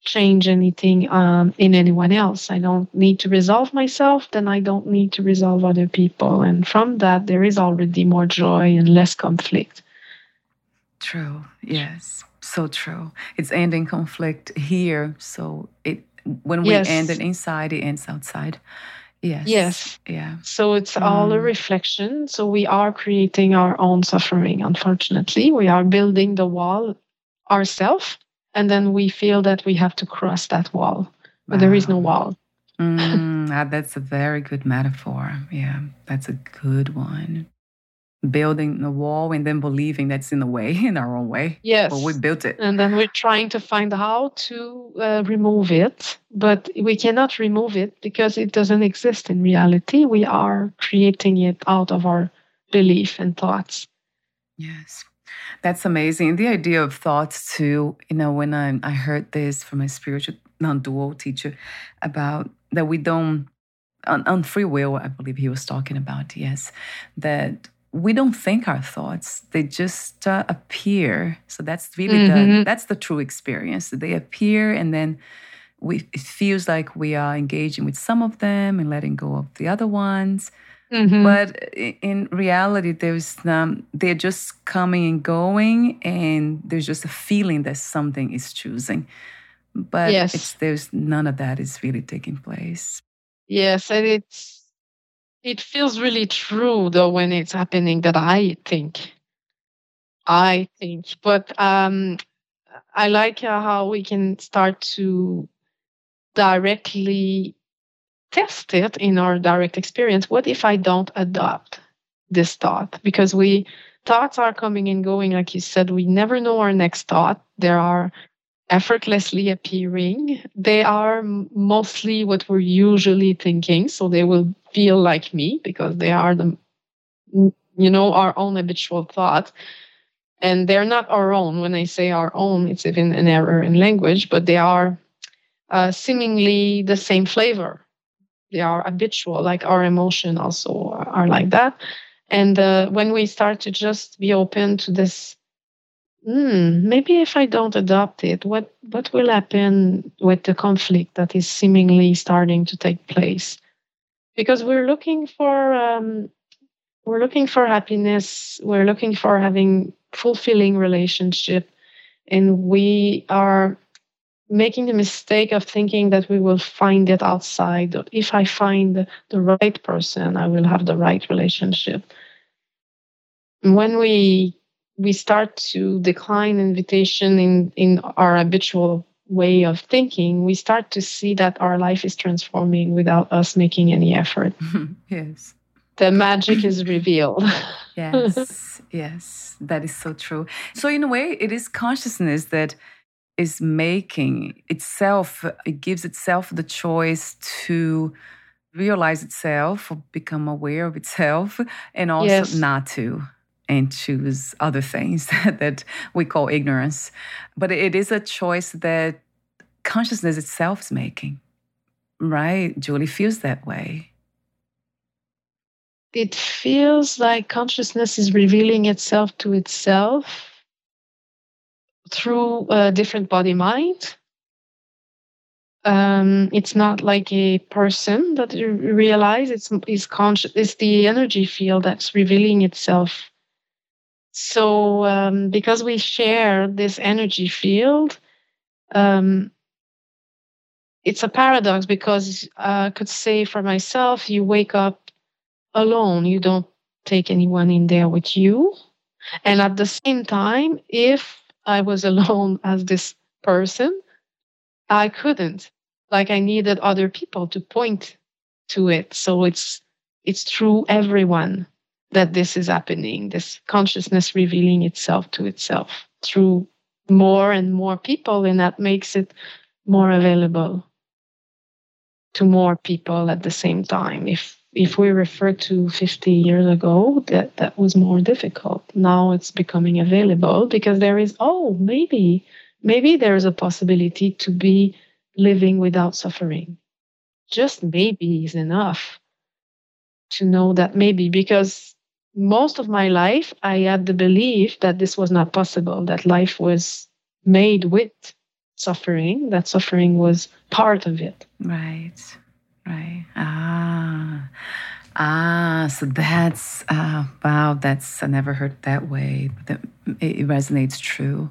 change anything in anyone else. I don't need to resolve myself, then I don't need to resolve other people. And from that, there is already more joy and less conflict. True. Yes. So true. It's ending conflict here. So when we end it inside, it ends outside. Yes. Yes. Yeah. So it's all a reflection. So we are creating our own suffering, unfortunately. We are building the wall ourselves. And then we feel that we have to cross that wall. But there is no wall. That's a very good metaphor. Yeah, that's a good one. Building the wall and then believing that's in the way, in our own way. Yes. Well, we built it. And then we're trying to find how to remove it. But we cannot remove it because it doesn't exist in reality. We are creating it out of our belief and thoughts. Yes. That's amazing. The idea of thoughts too, you know, when I heard this from my spiritual non-dual teacher about that we don't, on free will, I believe he was talking about, yes, that we don't think our thoughts, they just appear. So that's really that's the true experience. They appear and then it feels like we are engaging with some of them and letting go of the other ones. Mm-hmm. But in reality, they're just coming and going, and there's just a feeling that something is choosing. But there's none of that is really taking place. Yes, and it feels really true, though, when it's happening that I think. But I like how we can start to directly test it in our direct experience. What if I don't adopt this thought? Because thoughts are coming and going, like you said, we never know our next thought. They are effortlessly appearing. They are mostly what we're usually thinking. So they will feel like me because they are our own habitual thought. And they're not our own. When I say our own, it's even an error in language, but they are seemingly the same flavor. They are habitual, like our emotion also are like that. And when we start to just be open to this, maybe if I don't adopt it, what will happen with the conflict that is seemingly starting to take place? Because we're looking for happiness, we're looking for having fulfilling relationship, and we are making the mistake of thinking that we will find it outside. If I find the right person, I will have the right relationship. When we start to decline invitation in our habitual way of thinking, we start to see that our life is transforming without us making any effort. Yes. The magic is revealed. Yes, yes, that is so true. So in a way, it is consciousness that is making itself, it gives itself the choice to realize itself or become aware of itself, and also yes. not to, and choose other things that we call ignorance. But it is a choice that consciousness itself is making, right? Julie, feels that way. It feels like consciousness is revealing itself to itself through a different body-mind. It's not like a person that you realize, it's the energy field that's revealing itself. So because we share this energy field, it's a paradox, because I could say for myself, you wake up alone, you don't take anyone in there with you. And at the same time, if I was alone as this person, I couldn't. Like, I needed other people to point to it. So it's through everyone that this is happening, this consciousness revealing itself to itself through more and more people, and that makes it more available to more people at the same time. If we refer to 50 years ago, that was more difficult. Now it's becoming available because there is, maybe there is a possibility to be living without suffering. Just maybe is enough to know that maybe, because most of my life I had the belief that this was not possible, that life was made with suffering, that suffering was part of it. Right. Right. So that's, wow, I never heard that way, but it resonates true.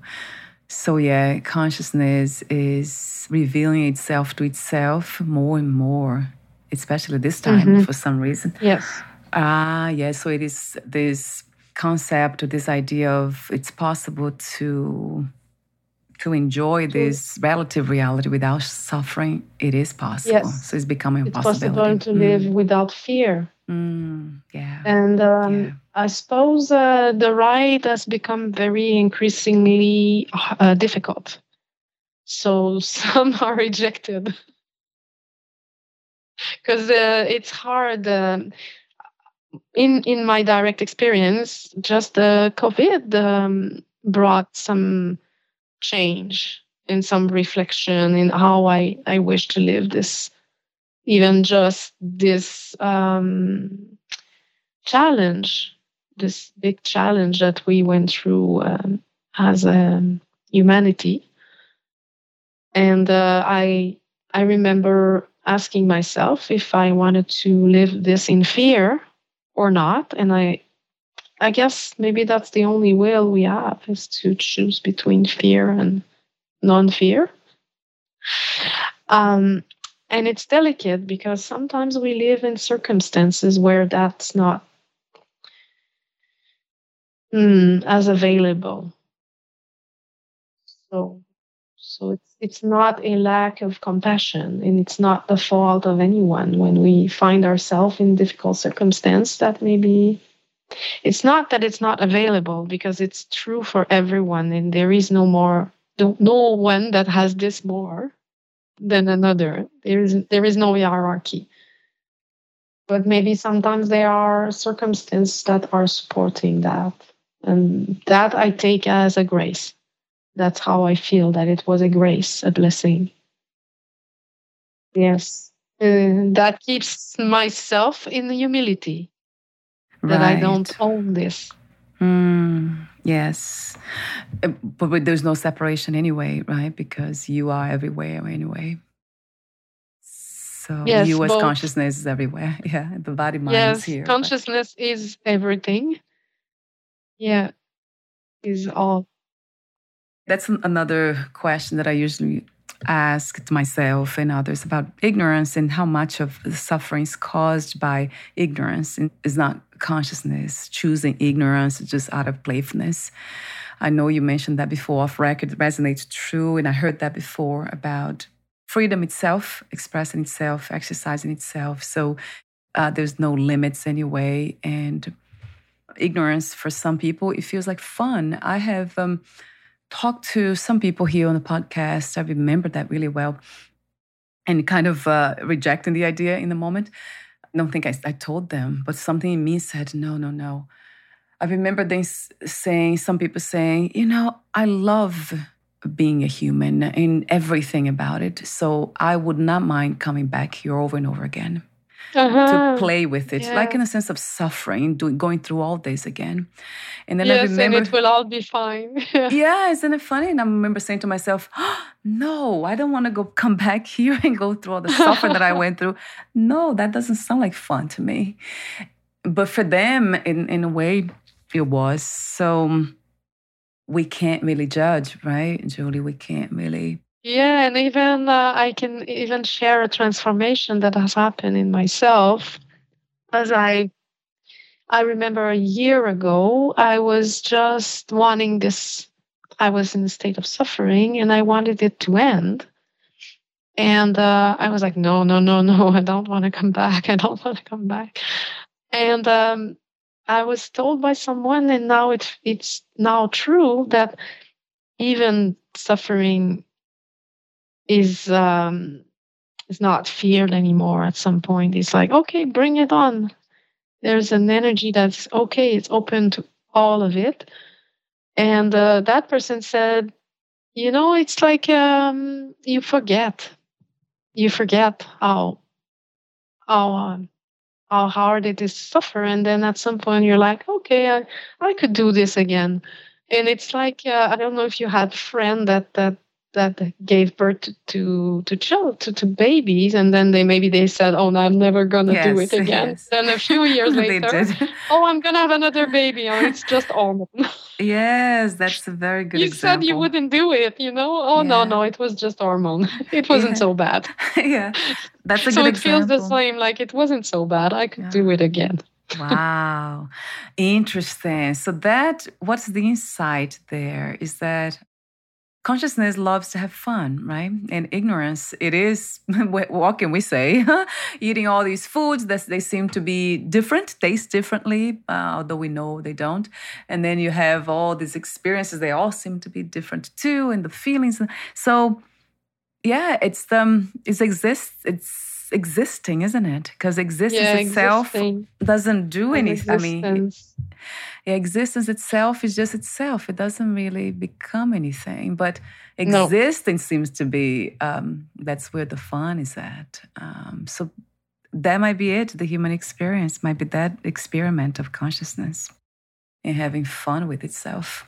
So yeah, consciousness is revealing itself to itself more and more, especially this time for some reason. Yes. So it is this concept or this idea of it's possible to enjoy this relative reality without suffering. It is possible. Yes. So it's becoming a possibility. It's possible to live without fear. Yeah. And I suppose the ride has become very increasingly difficult. So some are rejected. Because it's hard. In my direct experience, just COVID brought some change and some reflection in how I wish to live this, even just this challenge, this big challenge that we went through as humanity. And I remember asking myself if I wanted to live this in fear or not, and I guess maybe that's the only will we have, is to choose between fear and non-fear. And it's delicate, because sometimes we live in circumstances where that's not as available. So it's not a lack of compassion, and it's not the fault of anyone when we find ourselves in difficult circumstance that maybe... It's not that it's not available, because it's true for everyone, and there is no one that has this more than another. There is no hierarchy. But maybe sometimes there are circumstances that are supporting that, and that I take as a grace. That's how I feel, that it was a grace, a blessing. Yes, that keeps myself in humility. That right. I don't own this. Yes. But there's no separation anyway, right? Because you are everywhere anyway. So yes, you as both. Consciousness is everywhere. Yeah, the body mind is here. Yes, consciousness is everything. Yeah, is all. That's another question that I usually asked myself and others about ignorance, and how much of the suffering is caused by ignorance and is not consciousness, choosing ignorance just out of playfulness. I know you mentioned that before off record, it resonates true, and I heard that before about freedom itself, expressing itself, exercising itself. So there's no limits anyway. And ignorance for some people, it feels like fun. I have talked to some people here on the podcast. I remember that really well, and kind of rejecting the idea in the moment. I don't think I told them, but something in me said, no. I remember some people saying, you know, I love being a human and everything about it. So I would not mind coming back here over and over again to play with it, like in a sense of suffering, going through all this again. And then I remember, and it will all be fine. Isn't it funny? And I remember saying to myself, no, I don't want to come back here and go through all the suffering that I went through. No, that doesn't sound like fun to me. But for them, in a way, it was. So we can't really judge, right, Julie? We can't really. Yeah, and even I can even share a transformation that has happened in myself. As I remember a year ago, I was just wanting this. I was in a state of suffering, and I wanted it to end. And I was like, no, I don't want to come back. And I was told by someone, and now it's now true, that even suffering is not feared anymore. At some point, it's like, okay, bring it on. There's an energy that's okay. It's open to all of it. And that person said, you know, it's like you forget how hard it is to suffer. And then at some point you're like, okay, I could do this again. And it's like, I don't know if you had a friend that gave birth to babies, and then they said, oh, no, I'm never going to do it again. Yes. Then a few years later, oh, I'm going to have another baby. Oh, it's just all. Yes, that's a very good example. You said you wouldn't do it, you know? Oh, no, it was just hormone. It wasn't so bad. That's a good example. So it feels the same, like it wasn't so bad. I could do it again. Wow. Interesting. So what's the insight there is that consciousness loves to have fun, right? And ignorance, it is, what can we say? Eating all these foods that they seem to be different, taste differently, although we know they don't. And then you have all these experiences, they all seem to be different too, and the feelings. So, it's existing, isn't it? Because existence itself doesn't do anything. Existence itself is just itself. It doesn't really become anything. But existence seems to be, that's where the fun is at. So that might be it. The human experience might be that experiment of consciousness and having fun with itself.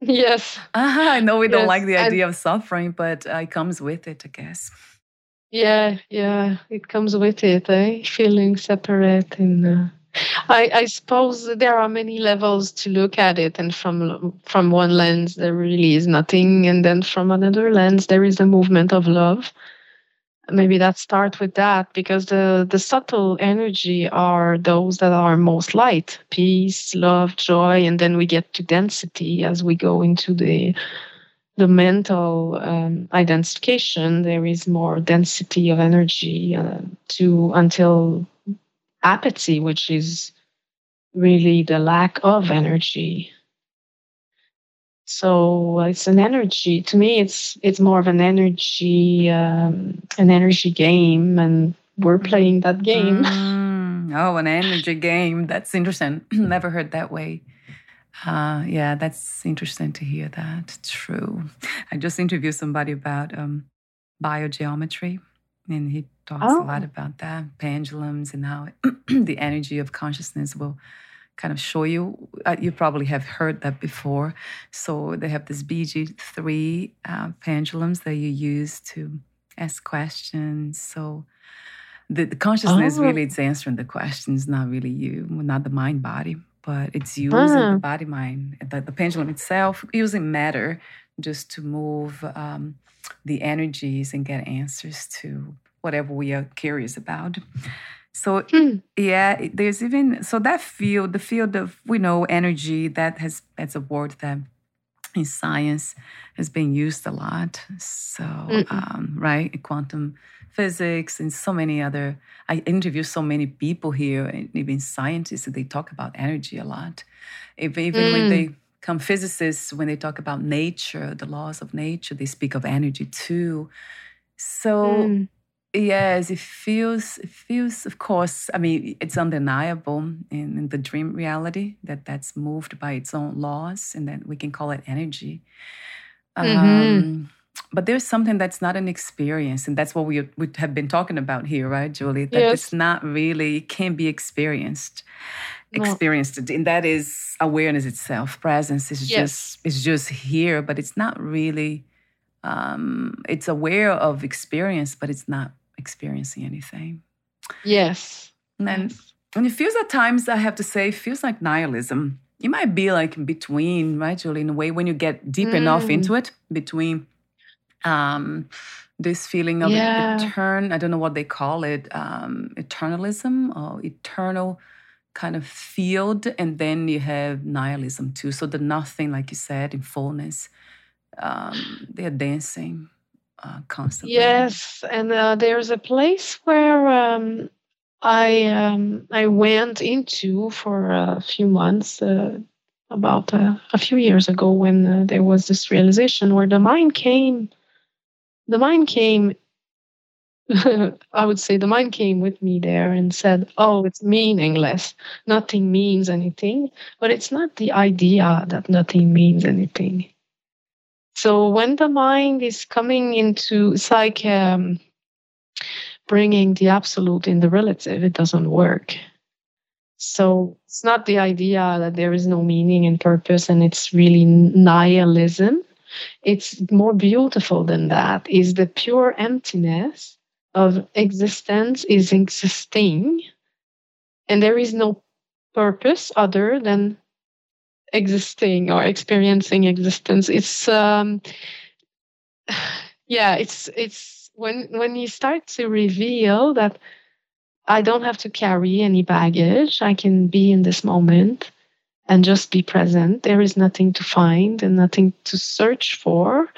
Yes. I know we don't like the idea of suffering, but it comes with it, I guess. Yeah, it comes with it, feeling separate. And I suppose there are many levels to look at it, and from one lens there really is nothing, and then from another lens there is the movement of love. Maybe that starts with that, because the subtle energy are those that are most light, peace, love, joy, and then we get to density as we go into the mental identification. There is more density of energy until apathy, which is really the lack of energy. So it's an energy. To me, it's more of an energy game, and we're playing that game. An energy game. That's interesting. Never heard that way. That's interesting to hear that. True. I just interviewed somebody about biogeometry, and he talks a lot about that, pendulums, and how the energy of consciousness will kind of show you. You probably have heard that before. So they have this BG3 pendulums that you use to ask questions. So the consciousness really is answering the questions, not really you, not the mind-body. But it's using the body-mind, the pendulum itself, using matter just to move the energies and get answers to whatever we are curious about. So yeah, there's even, so that field, the field of, we know, energy, that has, that's a word that in science has been used a lot. So, right, quantum physics and so many other, I interview so many people here, and even scientists, they talk about energy a lot. If, even when they come physicists, when they talk about nature, the laws of nature, they speak of energy too. So... Yes, it feels, of course, I mean, it's undeniable in the dream reality that that's moved by its own laws and that we can call it energy. But there's something that's not an experience, and that's what we have been talking about here, right, Julie? That it's not really, it can be experienced, and that is awareness itself. Presence is just here, but it's not really, it's aware of experience, but it's not experiencing anything. And it feels at times, I have to say, it feels like nihilism. It might be like in between, right, Julie, in a way, when you get deep enough into it, between this feeling of I don't know what they call it, eternalism or eternal kind of field, and then you have nihilism too. So the nothing, like you said, in fullness. They're dancing constantly. Yes, and there's a place where I went into for a few months, about a few years ago, when there was this realization where the mind came I would say the mind came with me there and said, oh, it's meaningless. Nothing means anything. But it's not the idea that nothing means anything. So when the mind is coming into, it's like bringing the absolute in the relative, it doesn't work. So it's not the idea that there is no meaning and purpose, and it's really nihilism. It's more beautiful than that. Is the pure emptiness of existence is existing, and there is no purpose other than existing or experiencing existence. It's it's when you start to reveal that I don't have to carry any baggage, I can be in this moment and just be present. There is nothing to find and nothing to search for.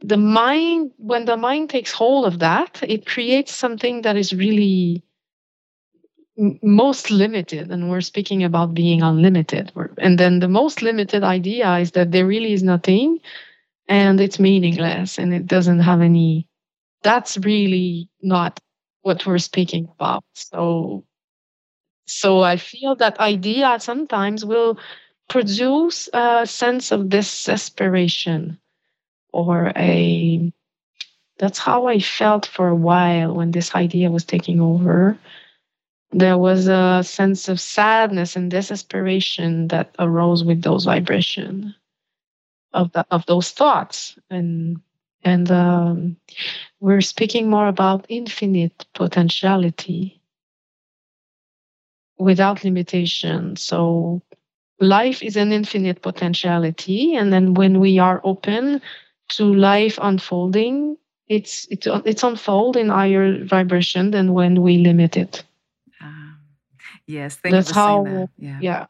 The mind, when the mind takes hold of that, it creates something that is really most limited, and we're speaking about being unlimited. And then the most limited idea is that there really is nothing, and it's meaningless, and it doesn't have any. That's really not what we're speaking about. So I feel that idea sometimes will produce a sense of desperation, or a. That's how I felt for a while when this idea was taking over. There was a sense of sadness and desperation that arose with those vibrations of those thoughts. And we're speaking more about infinite potentiality without limitation. So life is an infinite potentiality. And then when we are open to life unfolding, it's unfold in higher vibration than when we limit it. Yes, thank you for saying that. Yeah.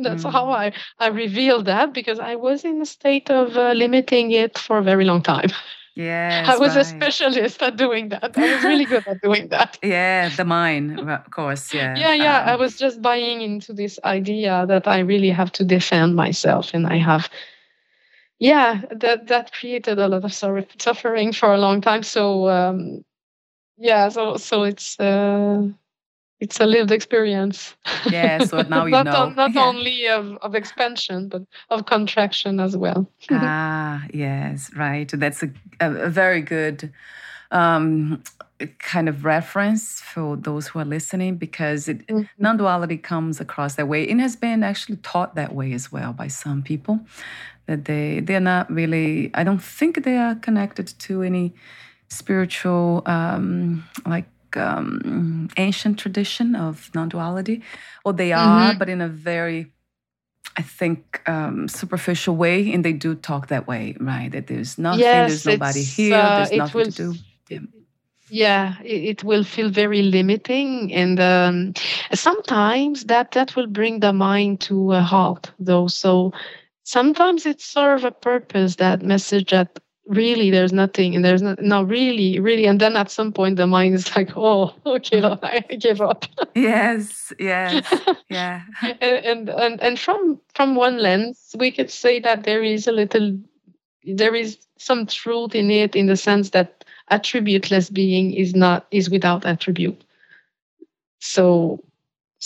That's how I revealed that, because I was in a state of limiting it for a very long time. Yes, I was a specialist at doing that. I was really good at doing that. Yeah, the mind, of course, yeah. Yeah, I was just buying into this idea that I really have to defend myself, and I have... Yeah, that created a lot of suffering for a long time. So, so it's... It's a lived experience. Yeah, so now you know. Not only of expansion, but of contraction as well. Yes, right. That's a very good kind of reference for those who are listening, because non-duality comes across that way. It has been actually taught that way as well by some people, that they're not really, I don't think they are connected to any spiritual, ancient tradition of non-duality, or they are, but in a very, I think, superficial way, and they do talk that way, right? That there's nothing, there's nobody here, there's nothing to do. Yeah. Yeah, it will feel very limiting. And sometimes that will bring the mind to a halt, though. So sometimes it serves a purpose, that message that really there's nothing and there's not really, really. And then at some point, the mind is like, oh, okay, I give up. Yes, yeah. And from one lens, we could say that there is some truth in it, in the sense that attributeless being is without attribute. So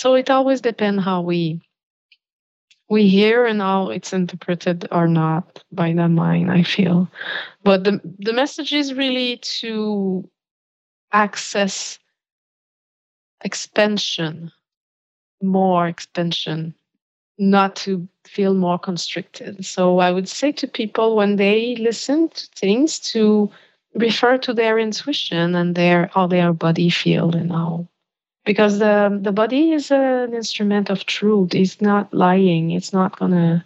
it always depends how we hear and how it's interpreted or not by the mind, I feel. But the message is really to access expansion, more expansion, not to feel more constricted. So I would say to people, when they listen to things, to refer to their intuition and how their body feels and how. Because the body is an instrument of truth. It's not lying. It's not gonna.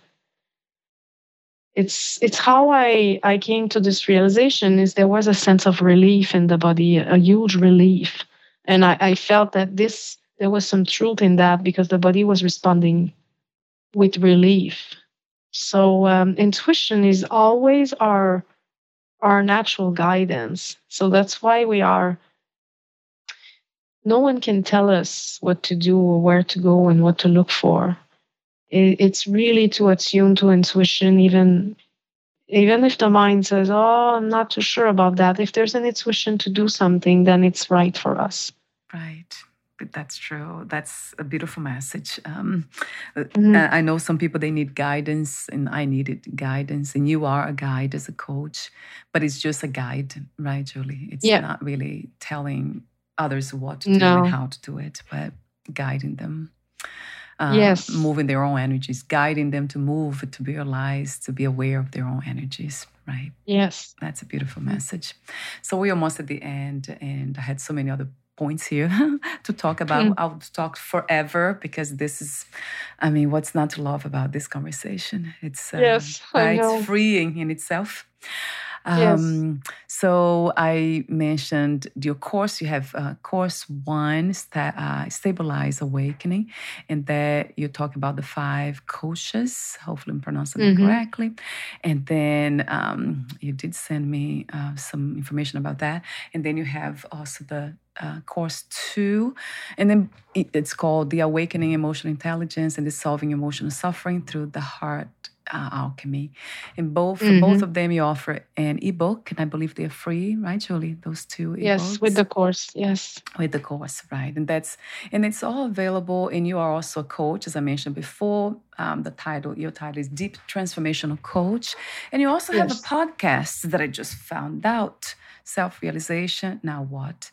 It's how I came to this realization. Is there was a sense of relief in the body, a huge relief, and I felt that there was some truth in that, because the body was responding with relief. So intuition is always our natural guidance. So that's why we are. No one can tell us what to do or where to go and what to look for. It's really to attune to intuition, even if the mind says, oh, I'm not too sure about that. If there's an intuition to do something, then it's right for us. Right. That's true. That's a beautiful message. I know some people, they need guidance, and I needed guidance, and you are a guide as a coach, but it's just a guide, right, Julie? It's not really telling others what to do and how to do it, but guiding them. Moving their own energies, guiding them to move, to be realized, to be aware of their own energies, right? Yes. That's a beautiful message. So we're almost at the end, and I had so many other points here to talk about. I'll talk forever, because this is, what's not to love about this conversation? It's it's freeing in itself. So I mentioned your course. You have course one, Stabilize Awakening, and there you talk about the 5 koshas. Hopefully I'm pronouncing it correctly. And then you did send me some information about that. And then you have also the course 2, and then it's called The Awakening Emotional Intelligence and Dissolving Emotional Suffering Through the Heart Alchemy. And both of them, you offer an ebook, and I believe they're free, right, Julie? Those 2 ebooks. Yes, with the course. Yes, with the course, right? And it's all available. And you are also a coach, as I mentioned before. Your title is Deep Transformational Coach, and you also have a podcast that I just found out, Self-Realization Now What.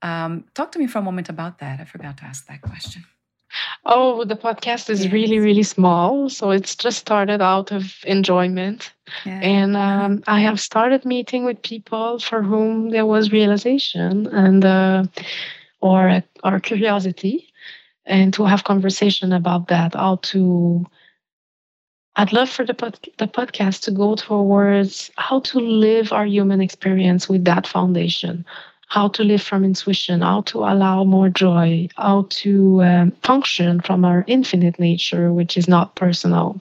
Talk to me for a moment about that. I forgot to ask that question. Oh, the podcast is really, really small. So it's just started out of enjoyment. Yeah. And I have started meeting with people for whom there was realization and or curiosity, and to have conversation about that. I'd love for the podcast to go towards how to live our human experience with that foundation. How to live from intuition, how to allow more joy, how to function from our infinite nature, which is not personal,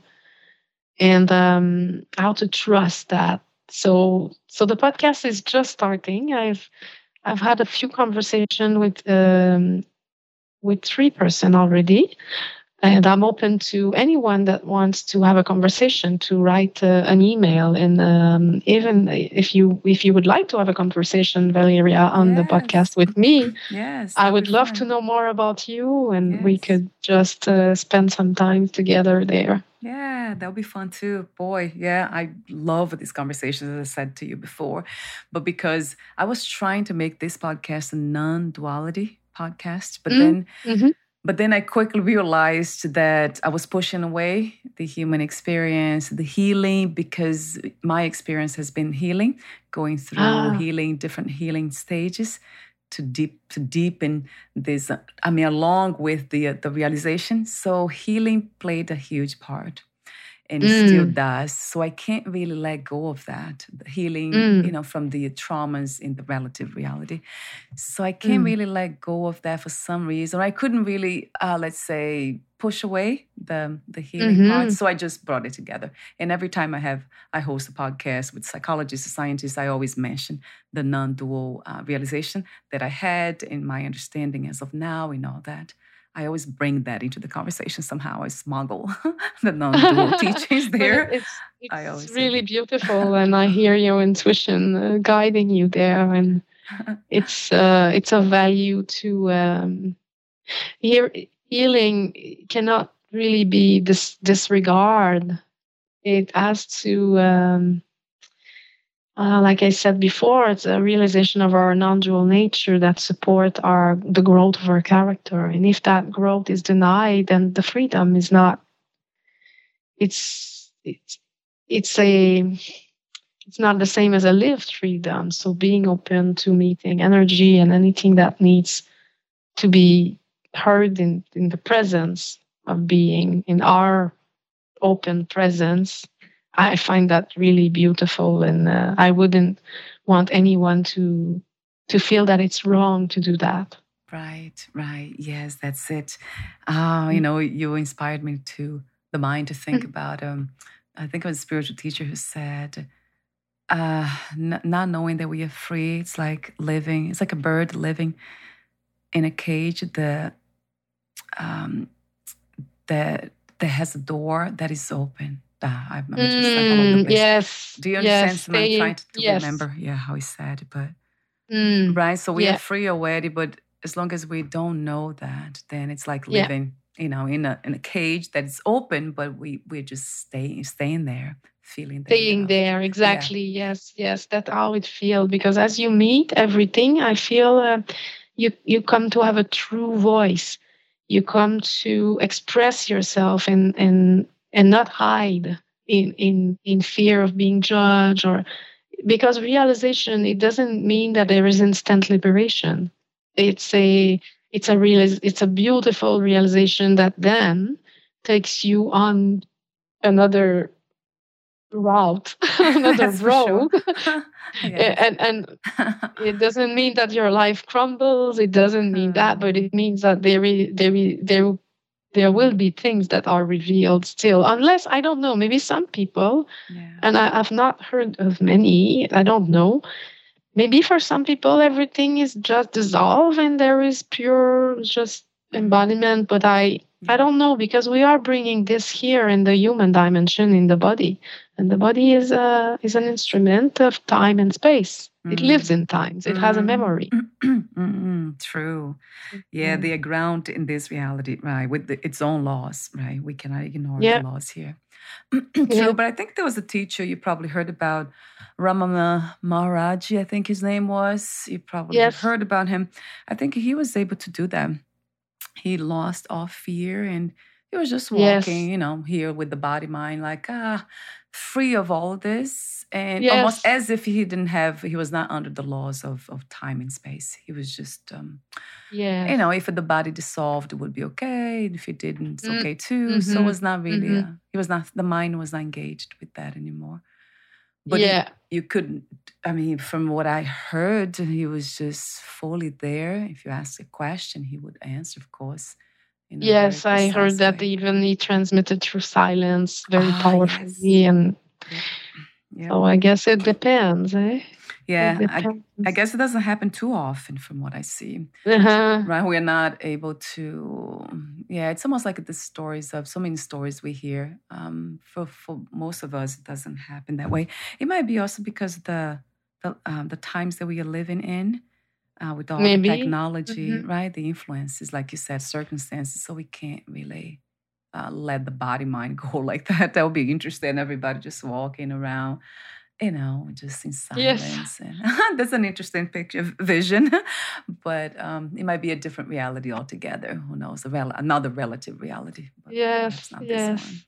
and how to trust that. So the podcast is just starting. I've had a few conversations with 3 person already, and I'm open to anyone that wants to have a conversation to write an email. And even if you would like to have a conversation, Valeria, on the podcast with me, I would love to know more about you, and we could just spend some time together there. Yeah, that'll be fun too. Boy, yeah, I love these conversations, as I said to you before. But because I was trying to make this podcast a non-duality podcast, but then I quickly realized that I was pushing away the human experience, the healing, because my experience has been healing, going through different healing stages to deepen this, along with the realization. So healing played a huge part. and still does. So I can't really let go of that healing, you know, from the traumas in the relative reality. So I can't really let go of that for some reason. I couldn't really, let's say, push away the healing part. So I just brought it together. And every time I host a podcast with psychologists, scientists, I always mention the non-dual realization that I had in my understanding as of now and all that. I always bring that into the conversation somehow. I smuggle the non-dual teachings there. It's really beautiful, and I hear your intuition guiding you there. And it's of value to hear. Healing cannot really be disregard. It has to, like I said before, it's a realization of our non-dual nature that support the growth of our character. And if that growth is denied, then the freedom is not. It's not the same as a lived freedom. So being open to meeting energy and anything that needs to be heard in the presence of being, in our open presence, I find that really beautiful, and I wouldn't want anyone to feel that it's wrong to do that. Right. Yes, that's it. You know, you inspired me to the mind to think about, I think it was a spiritual teacher who said, not knowing that we are free, it's like a bird living in a cage that has a door that is open. Yes. Do you understand? Yes, I'm trying to remember how he said it, but right? So we are free already, but as long as we don't know that, then it's like living, you know, in a cage that is open, but we're just staying there, feeling that. Staying there, exactly. Yeah. Yes. That's how it feels, because as you meet everything, I feel you come to have a true voice. You come to express yourself and not hide in fear of being judged, or because realization, it doesn't mean that there is instant liberation. It's a beautiful realization that then takes you on another route, another road. Sure. And it doesn't mean that your life crumbles. It doesn't mean that, but it means that there will be things that are revealed still, unless, I don't know, maybe some people, and I've not heard of many, I don't know. Maybe for some people, everything is just dissolved and there is pure just embodiment, but I don't know, because we are bringing this here in the human dimension, in the body. And the body is an instrument of time and space. It lives in time. It has a memory. True. Yeah, they are grounded in this reality, right, with its own laws, right? We cannot ignore the laws here. True, but I think there was a teacher you probably heard about, Ramana Maharaji, I think his name was. You probably heard about him. I think he was able to do that. He lost all fear and he was just walking, you know, here with the body, mind, like, free of all of this. And almost as if he was not under the laws of time and space. He was just, you know, if the body dissolved, it would be okay. And if it didn't, it's okay too. Mm-hmm. So it was not really, the mind was not engaged with that anymore. But you couldn't, I mean, from what I heard, he was just fully there. If you ask a question, he would answer, of course. You know, yes, I heard that even he transmitted through silence very powerfully. Yes. And so I guess it depends, eh? Yeah, I guess it doesn't happen too often from what I see. Uh-huh. Right? We're not able to... Yeah, it's almost like the stories of... So many stories we hear. For most of us, it doesn't happen that way. It might be also because the times that we are living in, with all the technology, right? The influences, like you said, circumstances. So we can't really let the body, mind go like that. That would be interesting. Everybody just walking around, you know, just in silence. Yes. And that's an interesting vision, but it might be a different reality altogether. Who knows? Another relative reality. But yes, not this one.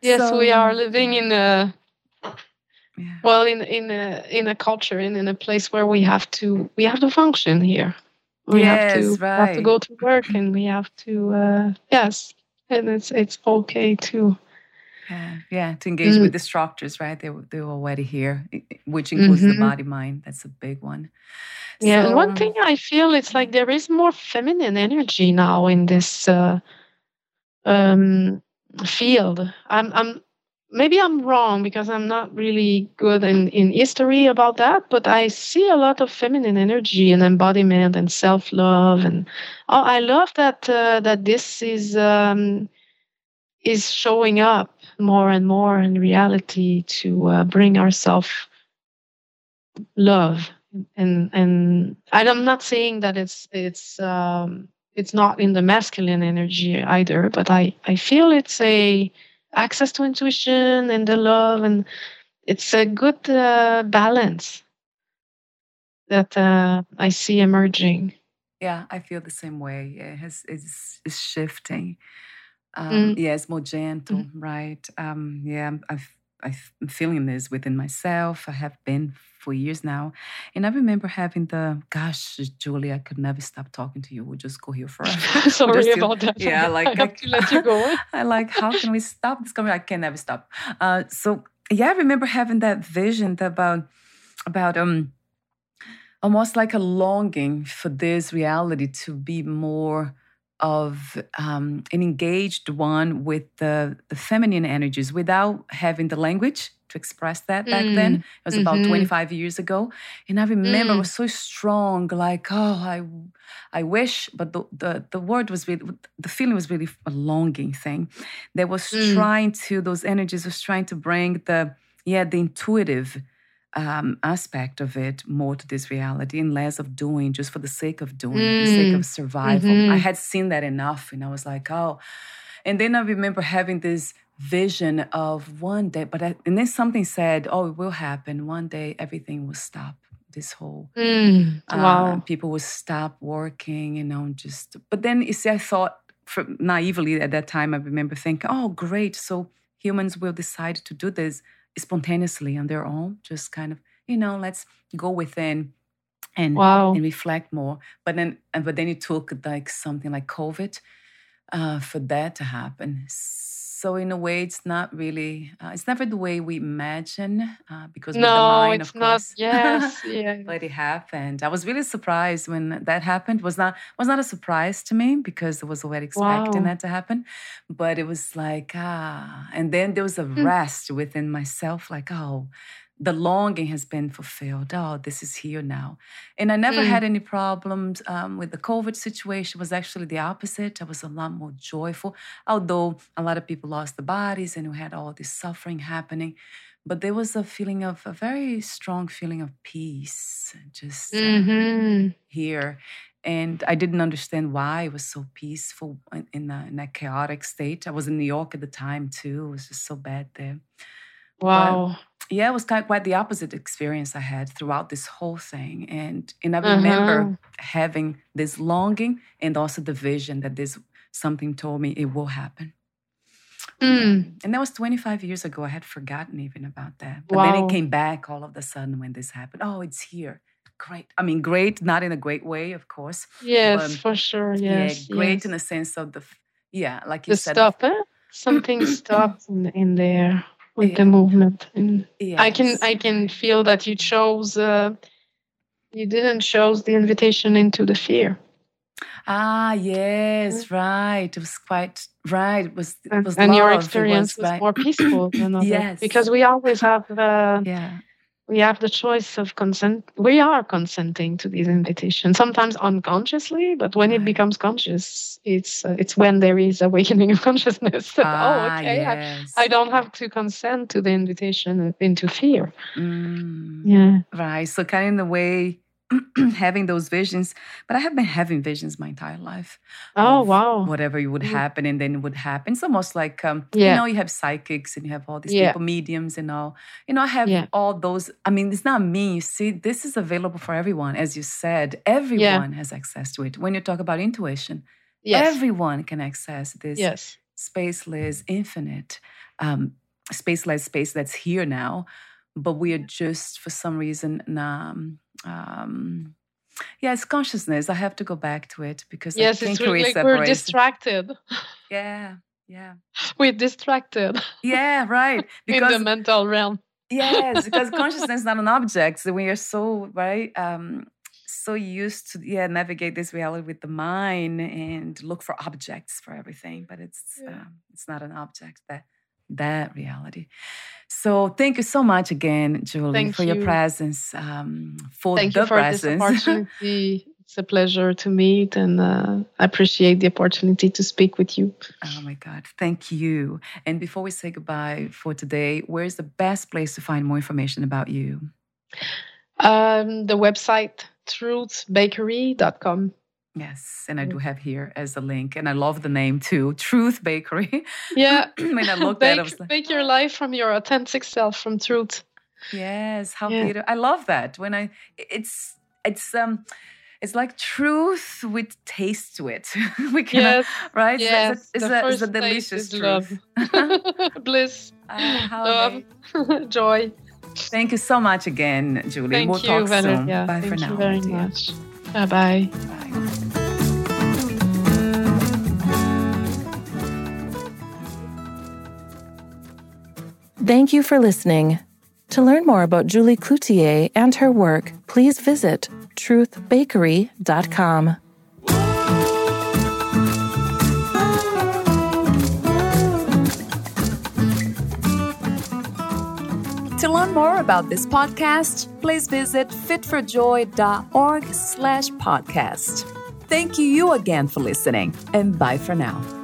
Yes, so, we are living in a in a culture and in a place where we have to function here. We have to go to work, and we have to and it's okay to Yeah, to engage with the structures, right? They were already here, which includes the body, mind. That's a big one. Yeah, so, one thing I feel it's like there is more feminine energy now in this field. Maybe I'm wrong because I'm not really good in history about that, but I see a lot of feminine energy and embodiment and self-love, and I love that that this is showing up more and more in reality to bring ourselves love. And I'm not saying that it's not in the masculine energy either, but I feel it's a access to intuition and the love, and it's a good balance that I see emerging. Yeah, I feel the same way. Yeah, it's shifting. Yeah, it's more gentle, right? Yeah, I'm feeling this within myself. I have been for years now. And I remember having the, gosh, Julie, I could never stop talking to you. We'll just go here forever. Sorry about that. Yeah, like, I have to let you go. I like, how can we stop this coming? I can never stop. So, yeah, I remember having that vision about almost like a longing for this reality to be more of an engaged one with the feminine energies without having the language to express that back then. It was about 25 years ago. And I remember it was so strong, like, I wish, but the word was really, the feeling was really a longing thing. That was those energies was trying to bring the intuitive aspect of it more to this reality, and less of doing just for the sake of doing, the sake of survival. I had seen that enough, and I was like, And then I remember having this vision of one day, and then something said, it will happen. One day, everything will stop. This whole people will stop working, just. But then, I thought naively at that time, I remember thinking, great. So humans will decide to do this spontaneously on their own, just kind of, let's go within and reflect more. But then it took like something like COVID for that to happen. So in a way, it's not really, it's never the way we imagine because with the mind, of course. No, it's not. Yes, yeah. But it happened. I was really surprised when that happened. Was not a surprise to me because I was already expecting that to happen. But it was like, and then there was a rest within myself, like, the longing has been fulfilled. This is here now. And I never had any problems with the COVID situation. It was actually the opposite. I was a lot more joyful, although a lot of people lost their bodies and we had all this suffering happening. But there was a very strong feeling of peace just here. And I didn't understand why it was so peaceful in that chaotic state. I was in New York at the time too. It was just so bad there. Wow. Yeah, it was kind of quite the opposite experience I had throughout this whole thing. And I remember having this longing and also the vision that this something told me it will happen. And that was 25 years ago. I had forgotten even about that. But then it came back all of a sudden when this happened. It's here. Great. I mean, great, not in a great way, of course. Yes, but, for sure. Yes, yeah, great in the sense of like you said. Stop, eh? Something stopped in there. With the movement. And yes. I can feel that you chose, you didn't chose the invitation into the fear. Yes, right. It was quite, right. It was and love. Your experience was more peaceful than others. Yes. Because we always have we have the choice of consent. We are consenting to these invitations, sometimes unconsciously, but when it becomes conscious, it's when there is awakening of consciousness. That, okay, yes. I don't have to consent to the invitation into fear. Yeah. Right. So kind of in the way, having those visions, but I have been having visions my entire life. Whatever would happen, and then it would happen. It's almost like, you have psychics and you have all these people, mediums and all. I have all those. I mean, it's not me. You see, this is available for everyone. As you said, everyone has access to it. When you talk about intuition, everyone can access this spaceless, infinite, spaceless space that's here now. But we are just, for some reason, it's consciousness. I have to go back to it because I think it's really, like we're distracted. Yeah, Yeah. We're distracted. Yeah, right. Because, in the mental realm. Yes, because consciousness is not an object. So we are so, right, so used to, navigate this reality with the mind and look for objects for everything. But it's not an object, that reality. So thank you so much again, Julie, for your presence. Thank you for this opportunity. It's a pleasure to meet, and I appreciate the opportunity to speak with you. Oh my God, thank you. And before we say goodbye for today, where's the best place to find more information about you? The website, truthbakery.com. Yes, and I do have here as a link, and I love the name too, Truth Bakery. Yeah. When I looked at it, I was like, bake your life from your authentic self, from truth. Yes, how beautiful! I love that. When it's like truth with taste to it. We can, right? Yes, it's a delicious truth. Love. Bliss, love, joy. Thank you so much again, Julie. We'll talk soon. Yeah. Bye for now. Thank you very much. Bye-bye. Bye. Thank you for listening. To learn more about Julie Cloutier and her work, please visit truthbakery.com. To learn more about this podcast, please visit fitforjoy.org/podcast. Thank you again for listening, and bye for now.